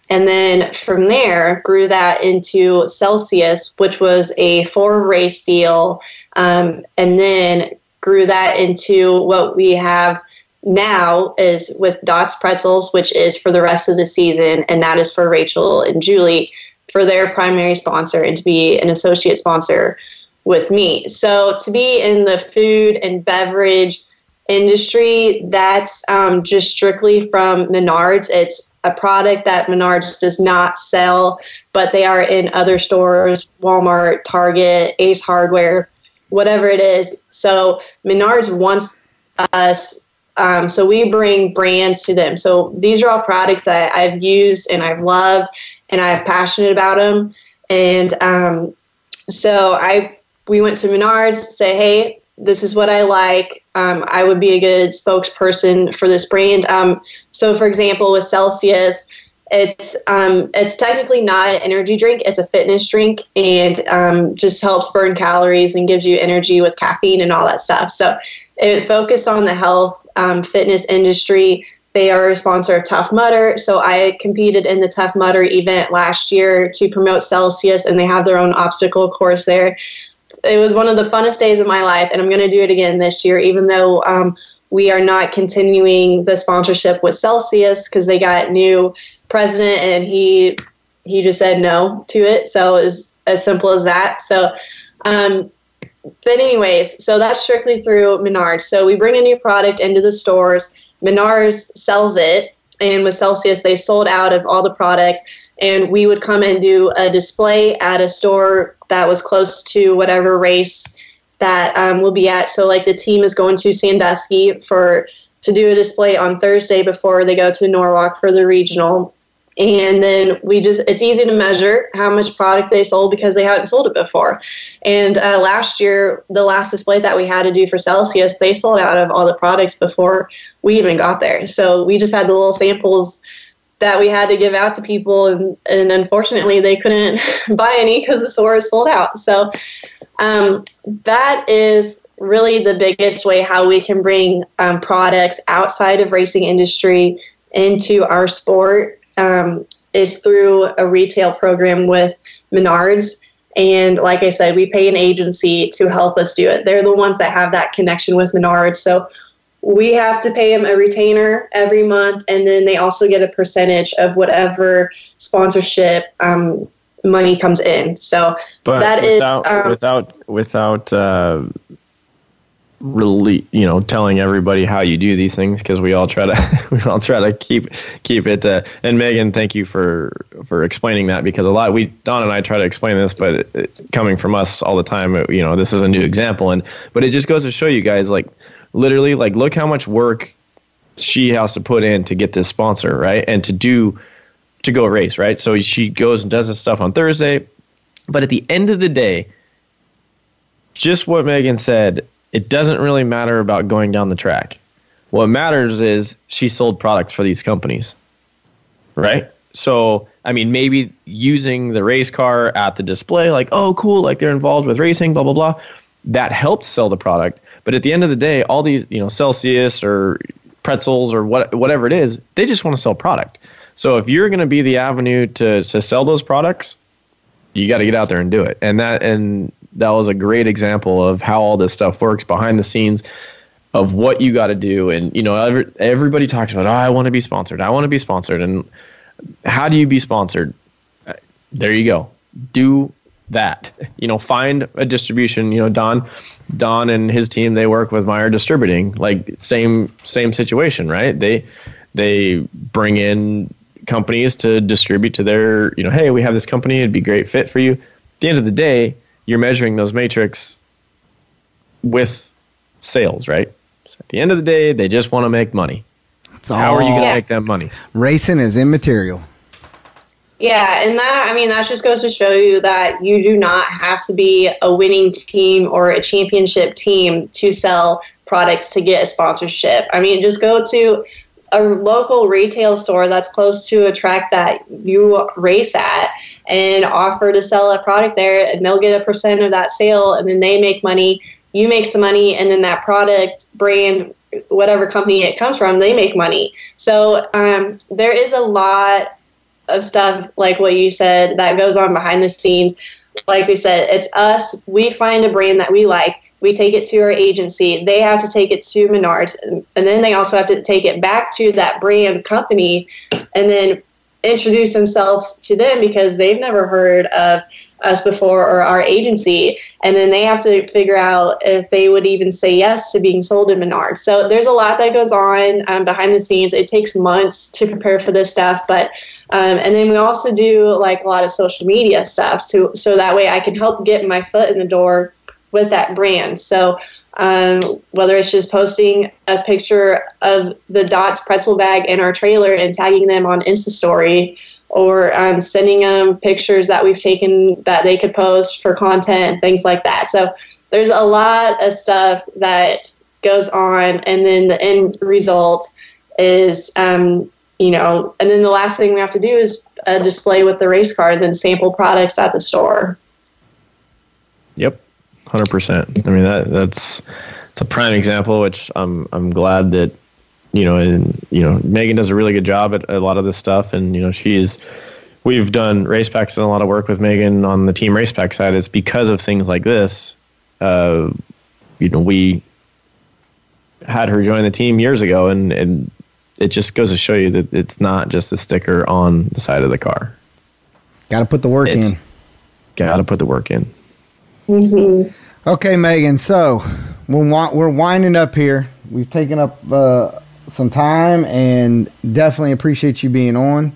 And then from there, grew that into Celsius, which was a four-race deal, and then grew that into what we have now is with Dots Pretzels, which is for the rest of the season, and that is for Rachel and Julie for their primary sponsor and to be an associate sponsor with me. So to be in the food and beverage industry, that's just strictly from Menards. It's a product that Menards does not sell, but they are in other stores, Walmart, Target, Ace Hardware, whatever it is. So Menards wants us, so we bring brands to them. So these are all products that I've used and I've loved and I'm passionate about them. And so we went to Menards, say, hey, this is what I like. I would be a good spokesperson for this brand. So, for example, with Celsius, it's technically not an energy drink. It's a fitness drink and just helps burn calories and gives you energy with caffeine and all that stuff. So it focused on the health, fitness industry. They are a sponsor of Tough Mudder. So I competed in the Tough Mudder event last year to promote Celsius, and they have their own obstacle course there. It was one of the funnest days of my life, and I'm going to do it again this year, even though we are not continuing the sponsorship with Celsius because they got new president, and he just said no to it. So it's as simple as that. So, but anyways, so that's strictly through Menards. So we bring a new product into the stores. Menards sells it, and with Celsius, they sold out of all the products. And we would come and do a display at a store that was close to whatever race that we'll be at. So, like, the team is going to Sandusky to do a display on Thursday before they go to Norwalk for the regional. And then it's easy to measure how much product they sold because they hadn't sold it before. And last year, the last display that we had to do for Celsius, they sold out of all the products before we even got there. So we just had the little samples that we had to give out to people, and unfortunately they couldn't buy any because the store is sold out. So that is really the biggest way how we can bring products outside of racing industry into our sport is through a retail program with Menards. And like I said, we pay an agency to help us do it. They're the ones that have that connection with Menards. So we have to pay them a retainer every month, and then they also get a percentage of whatever sponsorship money comes in. So but that really, telling everybody how you do these things, because we all try to keep it. And Megan, thank you for explaining that, because Don and I try to explain this, but coming from us all the time, this is a new example, but it just goes to show you guys, like. Literally, like, look how much work she has to put in to get this sponsor, right? And to go race, right? So she goes and does this stuff on Thursday. But at the end of the day, just what Megan said, it doesn't really matter about going down the track. What matters is she sold products for these companies, right? So, I mean, maybe using the race car at the display, like, oh, cool, like they're involved with racing, blah, blah, blah. That helps sell the product. But at the end of the day, all these, Celsius or pretzels or whatever it is, they just want to sell product. So if you're going to be the avenue to sell those products, you got to get out there and do it. And that was a great example of how all this stuff works behind the scenes, of what you got to do. And everybody talks about, oh, I want to be sponsored. I want to be sponsored. And how do you be sponsored? There you go. Do that. Find a distribution. Don and his team, they work with Meyer Distributing, like same situation, right? They bring in companies to distribute to their, hey, we have this company, it'd be a great fit for you. At the end of the day, you're measuring those metrics with sales, right? So at the end of the day, they just want to make money. How are you going to make that money? Racing is immaterial. Yeah, and that just goes to show you that you do not have to be a winning team or a championship team to sell products to get a sponsorship. I mean, just go to a local retail store that's close to a track that you race at and offer to sell a product there, and they'll get a percent of that sale, and then they make money, you make some money, and then that product, brand, whatever company it comes from, they make money. So there is a lot of stuff, like what you said, that goes on behind the scenes. Like we said, it's us. We find a brand that we like. We take it to our agency. They have to take it to Menards. And then they also have to take it back to that brand company and then introduce themselves to them because they've never heard of us before or our agency. And then they have to figure out if they would even say yes to being sold in Menards. So there's a lot that goes on behind the scenes. It takes months to prepare for this stuff. But and then we also do like a lot of social media stuff. So that way I can help get my foot in the door with that brand. So whether it's just posting a picture of the Dots pretzel bag in our trailer and tagging them on Insta story, or sending them pictures that we've taken that they could post for content, things like that. So there's a lot of stuff that goes on, and then the end result is, and then the last thing we have to do is a display with the race car and then sample products at the store. Yep. 100%. I mean, that's a prime example, which I'm glad that, Megan does a really good job at a lot of this stuff. And, we've done race packs and a lot of work with Megan on the team race pack side. It's because of things like this. We had her join the team years ago, and it just goes to show you that it's not just a sticker on the side of the car. Got to put the work in. Got to put the work in. Mm-hmm. Okay, Megan, so we're winding up here. We've taken up some time, and definitely appreciate you being on.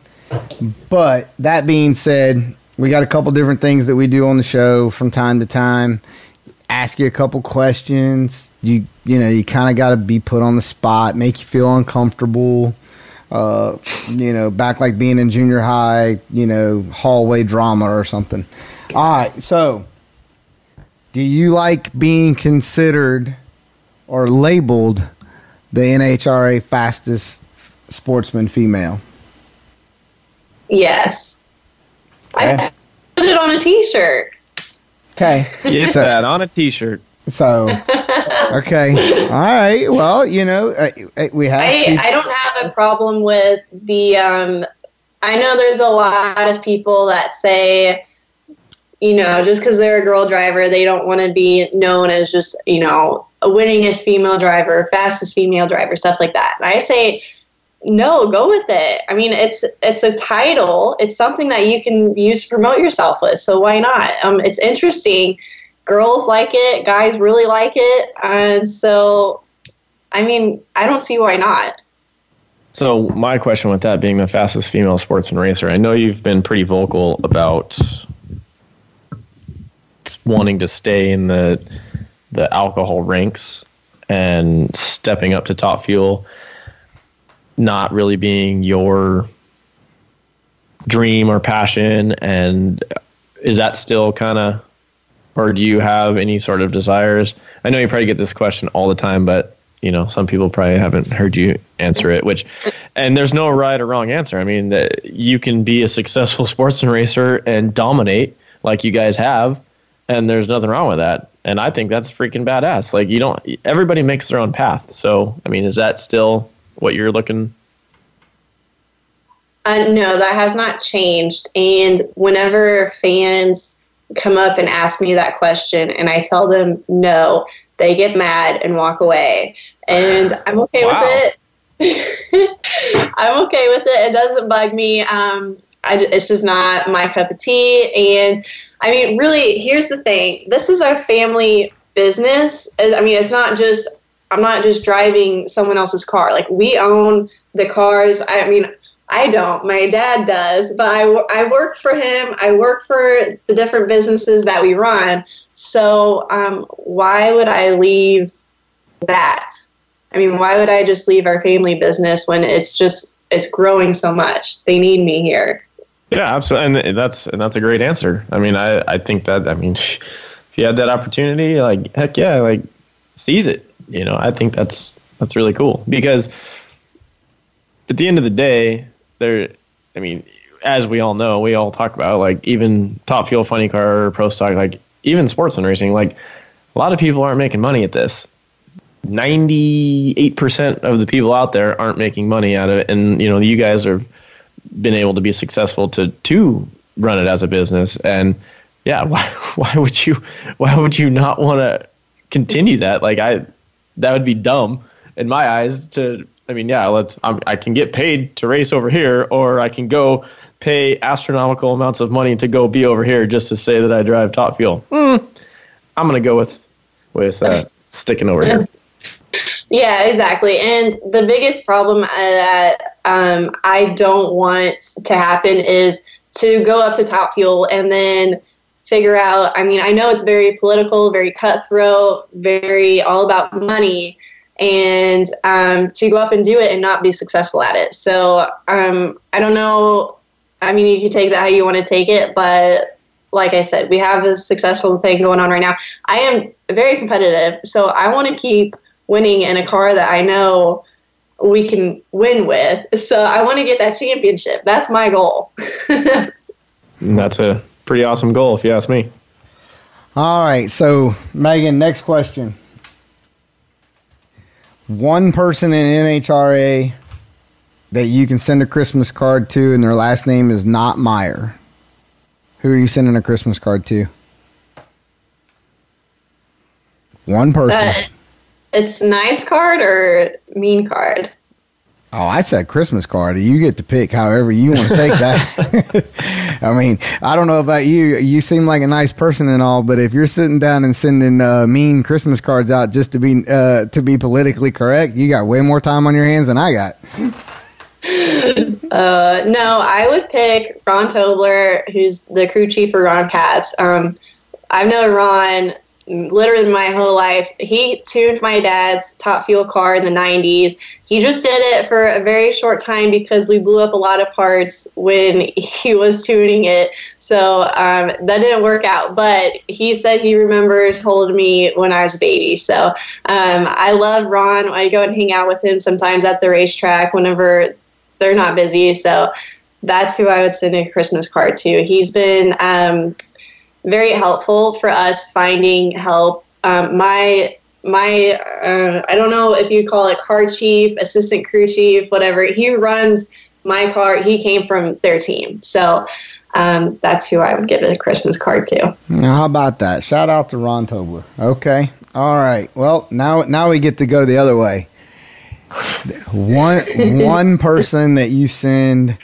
But that being said, we got a couple different things that we do on the show from time to time. Ask you a couple questions. You kind of got to be put on the spot, make you feel uncomfortable. Back like being in junior high, hallway drama or something. All right, so do you like being considered or labeled the NHRA fastest sportsman female? Yes. Okay. I put it on a T-shirt. Okay. Get that on a T-shirt. So, okay. All right. Well, we have. I don't have a problem with the I know there's a lot of people that say, just because they're a girl driver, they don't want to be known as just, winningest female driver, fastest female driver, stuff like that. And I say, no, go with it. I mean, it's a title. It's something that you can use to promote yourself with. So why not? It's interesting. Girls like it. Guys really like it. And so, I mean, I don't see why not. So my question with that being the fastest female sportsman racer, I know you've been pretty vocal about wanting to stay in the alcohol ranks and stepping up to Top Fuel not really being your dream or passion, and is that still kind of, or do you have any sort of desires? I know you probably get this question all the time, but some people probably haven't heard you answer it, and there's no right or wrong answer. I mean, you can be a successful sportsman racer and dominate like you guys have, and there's nothing wrong with that. And I think that's freaking badass. Like, everybody makes their own path. So, I mean, is that still what you're looking? No, that has not changed. And whenever fans come up and ask me that question and I tell them no, they get mad and walk away. And I'm okay with it. I'm okay with it. It doesn't bug me. It's just not my cup of tea. And I mean, really, here's the thing. This is our family business. I mean, I'm not just driving someone else's car. Like, we own the cars. I mean, I don't. My dad does. But I work for him. I work for the different businesses that we run. So why would I leave that? I mean, why would I just leave our family business when it's growing so much? They need me here. Yeah, absolutely. And that's a great answer. I mean, I think that, I mean, if you had that opportunity, like, heck yeah, like, seize it. I think that's really cool, because at the end of the day, there, I mean, as we all know, we all talk about, like, even Top Fuel, Funny Car, Pro Stock, like, even Sportsman Racing, like, a lot of people aren't making money at this. 98% of the people out there aren't making money out of it. And, you know, you guys have been able to be successful to run it as a business. And yeah, why would you not want to continue that? Like, that would be dumb in my eyes to, I mean, yeah, I can get paid to race over here, or I can go pay astronomical amounts of money to go be over here just to say that I drive Top Fuel. I'm going to go with sticking over here. Yeah, exactly. And the biggest problem that I don't want to happen is to go up to Top Fuel and then figure out, I mean, I know it's very political, very cutthroat, very all about money, and to go up and do it and not be successful at it. So I don't know. I mean, you can take that how you want to take it, but like I said, we have a successful thing going on right now. I am very competitive, so I want to keep winning in a car that I know we can win with. So I want to get that championship. That's my goal. That's a pretty awesome goal, if you ask me. All right, so Megan, next question. One person in NHRA that you can send a Christmas card to and their last name is not Meyer. Who are you sending a Christmas card to? One person. It's nice card or mean card? Oh, I said Christmas card. You get to pick however you want to take that. I mean, I don't know about you. You seem like a nice person and all, but if you're sitting down and sending mean Christmas cards out just to be politically correct, you got way more time on your hands than I got. No, I would pick Ron Tobler, who's the crew chief for Ron Capps. I've known Ron literally my whole life. He tuned my dad's Top Fuel car in the 90s. He just did it for a very short time because we blew up a lot of parts when he was tuning it. So that didn't work out. But he said he remembers holding me when I was a baby. So I love Ron. I go and hang out with him sometimes at the racetrack whenever they're not busy. So that's who I would send a Christmas card to. He's been very helpful for us finding help. My I don't know if you'd call it car chief, assistant crew chief, whatever. He runs my car. He came from their team. So that's who I would give a Christmas card to. Now, how about that? Shout out to Ron Tobler. Okay. All right. Well, now we get to go the other way. One person that you send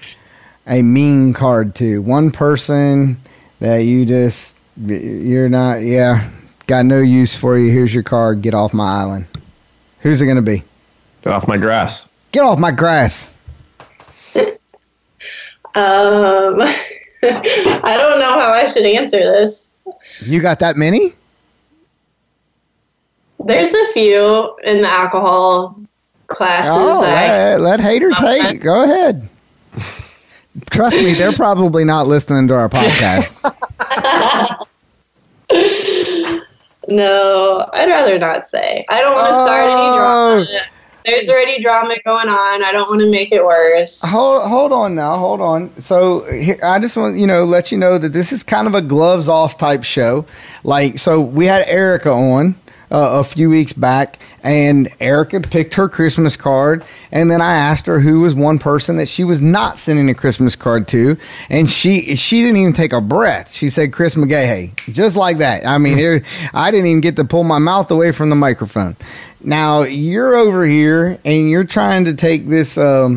a mean card to. One person that got no use for you. Here's your card. Get off my island. Who's it going to be? Get off my grass. Get off my grass. I don't know how I should answer this. You got that many? There's a few in the alcohol classes. Oh, let haters hate. Go ahead. Trust me, they're probably not listening to our podcast. No, I'd rather not say. I don't want to start any drama. There's already drama going on. I don't want to make it worse. Hold on now. Hold on. So I just want let you know that this is kind of a gloves off type show. Like, so we had Erica on a few weeks back, and Erica picked her Christmas card, and then I asked her who was one person that she was not sending a Christmas card to, and she didn't even take a breath. She said Chris McGahey, just like that. I mean, I didn't even get to pull my mouth away from the microphone. Now you're over here and you're trying to take this high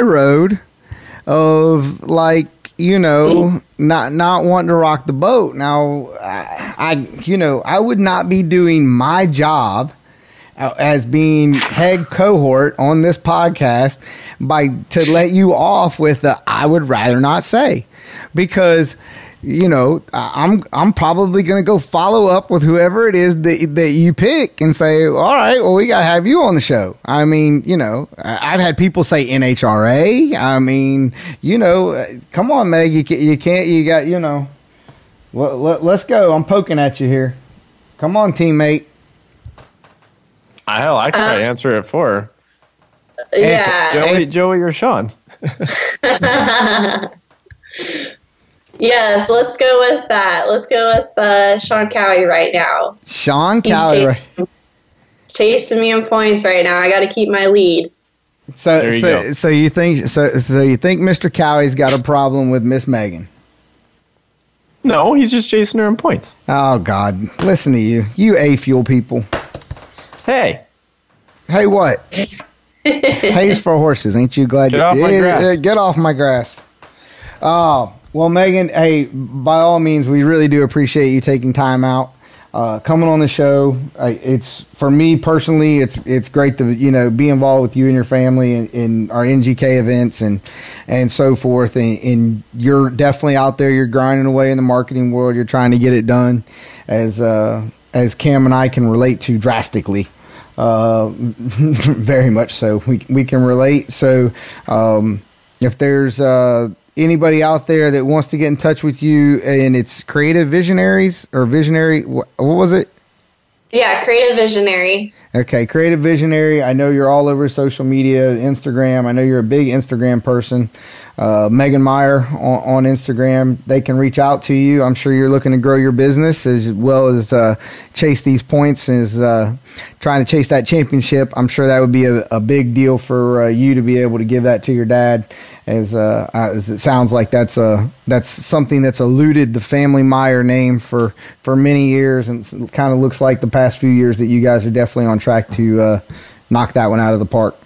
road of, like, not wanting to rock the boat. Now, I would not be doing my job as being head cohort on this podcast to let you off with the I would rather not say, because I'm probably going to go follow up with whoever it is that you pick and say, all right, well, we got to have you on the show. I mean, I've had people say NHRA. I mean, come on, Meg, you got. Well, let's go. I'm poking at you here. Come on, teammate. I can answer it for her. Yeah. Joey or Sean. Yes, let's go with that. Let's go with Sean Cowie right now. Sean Cowie. Chasing me in points right now. I got to keep my lead. So you think Mr. Cowie's got a problem with Miss Megan? No, he's just chasing her in points. Oh God, listen to you, you A-fuel people. Hey, what? Hay's for horses. Ain't you glad? Get off my grass. Oh. Well, Megan, hey, by all means, we really do appreciate you taking time out, coming on the show. It's for me personally, it's great to be involved with you and your family in our NGK events and so forth. And you're definitely out there. You're grinding away in the marketing world. You're trying to get it done, as Cam and I can relate to drastically. Very much so. We can relate. So if there's anybody out there that wants to get in touch with you, and it's Creative Visionaries or Visionary, what was it? Yeah, Creative Visionary. Okay, Creative Visionary. I know you're all over social media, Instagram. I know you're a big Instagram person. Megan Meyer on Instagram. They can reach out to you. I'm sure you're looking to grow your business as well as chase these points, as trying to chase that championship. I'm sure that would be a big deal for you to be able to give that to your dad, as it sounds like that's something that's eluded the family Meyer name for many years, and kind of looks like the past few years that you guys are definitely on track to knock that one out of the park.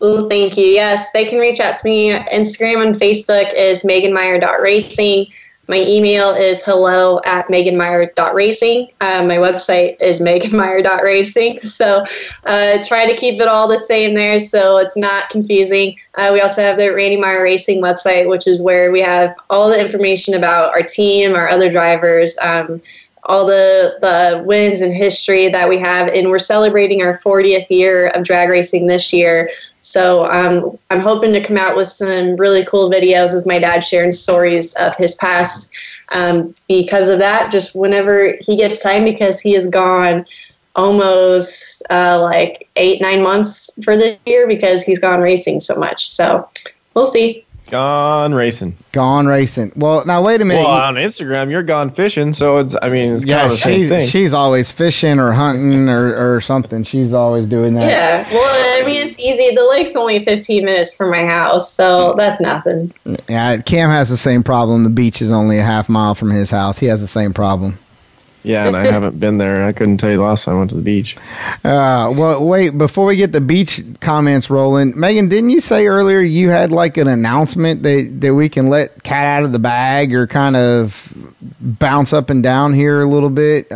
Well, thank you. Yes, they can reach out to me. Instagram and Facebook is meganmeyer.racing. My email is hello@meganmeyer.racing. My website is meganmeyer.racing. So try to keep it all the same there so it's not confusing. We also have the Randy Meyer Racing website, which is where we have all the information about our team, our other drivers, all the wins and history that we have. And we're celebrating our 40th year of drag racing this year. So I'm hoping to come out with some really cool videos with my dad sharing stories of his past. Because of that, just whenever he gets time, because he is gone almost 8-9 months for this year because he's gone racing so much. So we'll see. Gone racing. Well, now wait a minute. Well, on Instagram, you're gone fishing, so it's kind of the same thing. She's always fishing or hunting or something. She's always doing that. Yeah. Well, it's easy. The lake's only 15 minutes from my house, so that's nothing. Yeah, Cam has the same problem. The beach is only a half mile from his house. He has the same problem. Yeah, and I haven't been there. I couldn't tell you the last time I went to the beach. Well, wait, before we get the beach comments rolling, Megan, didn't you say earlier you had an announcement that we can let cat out of the bag or kind of bounce up and down here a little bit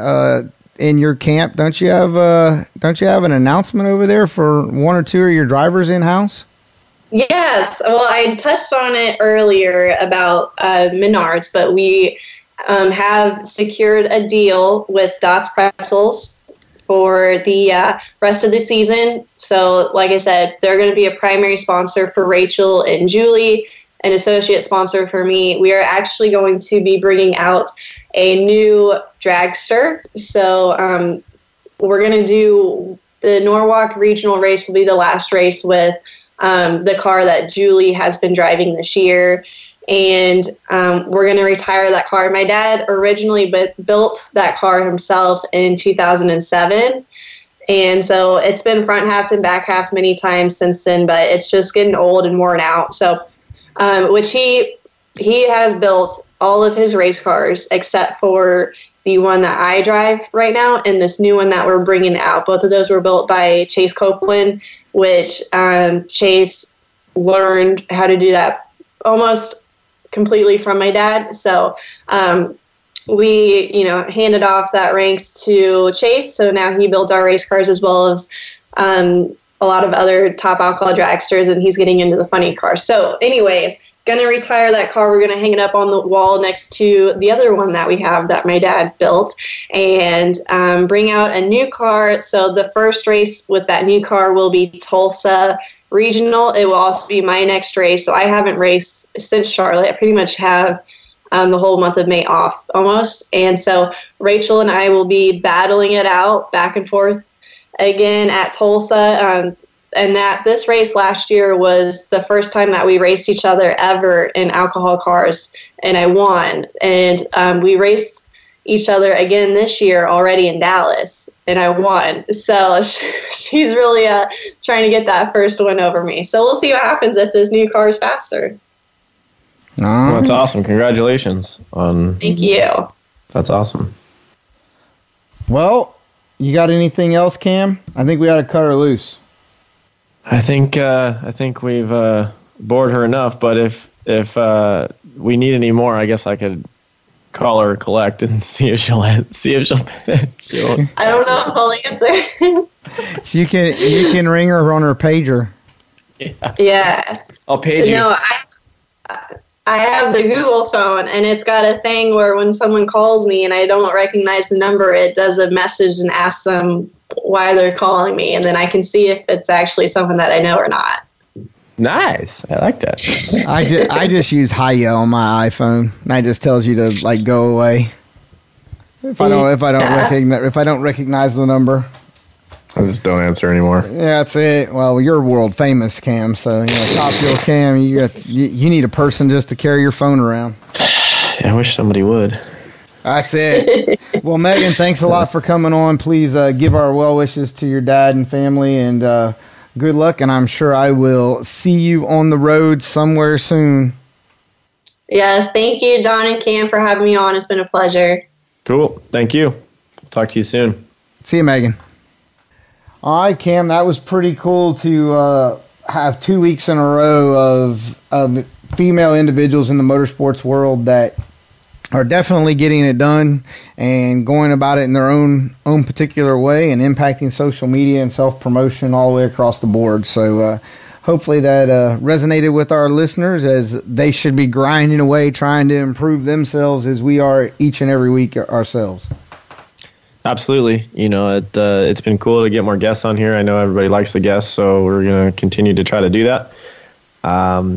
in your camp? Don't you have an announcement over there for one or two of your drivers in-house? Yes. Well, I touched on it earlier about Menards, but we have secured a deal with Dots Pretzels for the rest of the season. So, like I said, they're going to be a primary sponsor for Rachel and Julie, an associate sponsor for me. We are actually going to be bringing out a new dragster. So we're going to do the Norwalk Regional race will be the last race with the car that Julie has been driving this year. And we're going to retire that car. My dad originally built that car himself in 2007. And so it's been front half and back half many times since then, but it's just getting old and worn out. So, which he has built all of his race cars except for the one that I drive right now and this new one that we're bringing out. Both of those were built by Chase Copeland, which Chase learned how to do that almost completely from my dad. So we handed off that ranks to Chase, so now he builds our race cars as well as a lot of other top alcohol dragsters, and he's getting into the funny car. So anyways, gonna retire that car. We're gonna hang it up on the wall next to the other one that we have that my dad built, and bring out a new car. So the first race with that new car will be Tulsa Regional. It will also be my next race. So I haven't raced since Charlotte. I pretty much have the whole month of May off almost. And so Rachel and I will be battling it out back and forth again at Tulsa. And that this race last year was the first time that we raced each other ever in alcohol cars, and I won. And we raced each other again this year already in Dallas, and I won. So she's really trying to get that first win over me. So we'll see what happens if this new car is faster. Well, that's awesome. Congratulations. Thank you. That's awesome. Well, you got anything else, Cam? I think we ought to cut her loose. I think we've bored her enough, but if we need any more, I guess I could call her, collect, and see if she'll. I don't know if I'll answer. So you can ring her on her pager. Yeah. I'll page you. No, I have the Google phone, and it's got a thing where when someone calls me and I don't recognize the number, it does a message and asks them why they're calling me, and then I can see if it's actually someone that I know or not. Nice. I like that. I just use Hiya on my iPhone, and it just tells you to like go away if I don't recognize the number. I just don't answer anymore. Yeah, that's it. Well, you're world famous, Cam. So, top fuel, Cam. You need a person just to carry your phone around. I wish somebody would. That's it. Well, Megan, thanks a lot for coming on. Please give our well wishes to your dad and family, and good luck. And I'm sure I will see you on the road somewhere soon. Yes, thank you, Don and Cam, for having me on. It's been a pleasure. Cool. Thank you. Talk to you soon. See you, Megan. All right, Cam, that was pretty cool to have 2 weeks in a row of female individuals in the motorsports world that are definitely getting it done and going about it in their own particular way and impacting social media and self-promotion all the way across the board. So hopefully that resonated with our listeners, as they should be grinding away trying to improve themselves as we are each and every week ourselves. Absolutely. It's been cool to get more guests on here. I know everybody likes the guests, so we're going to continue to try to do that.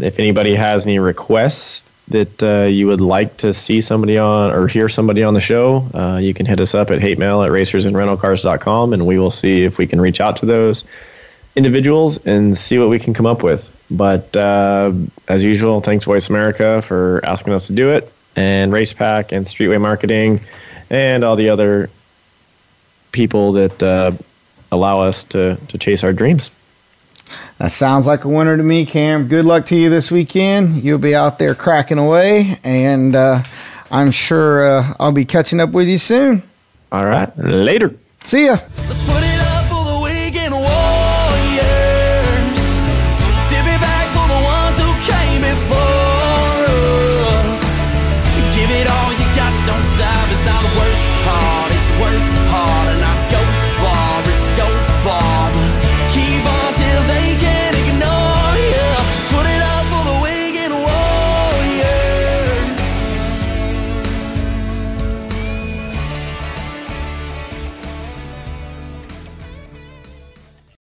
If anybody has any requests that you would like to see somebody on or hear somebody on the show, you can hit us up at hatemail@racersandrentalcars.com, and we will see if we can reach out to those individuals and see what we can come up with. But as usual, thanks Voice America for asking us to do it, and Race Pack and Streetway Marketing and all the other people that allow us to chase our dreams. That sounds like a winner to me, Cam. Good luck to you this weekend. You'll be out there cracking away, and I'm sure I'll be catching up with you soon. All right. Later. See ya.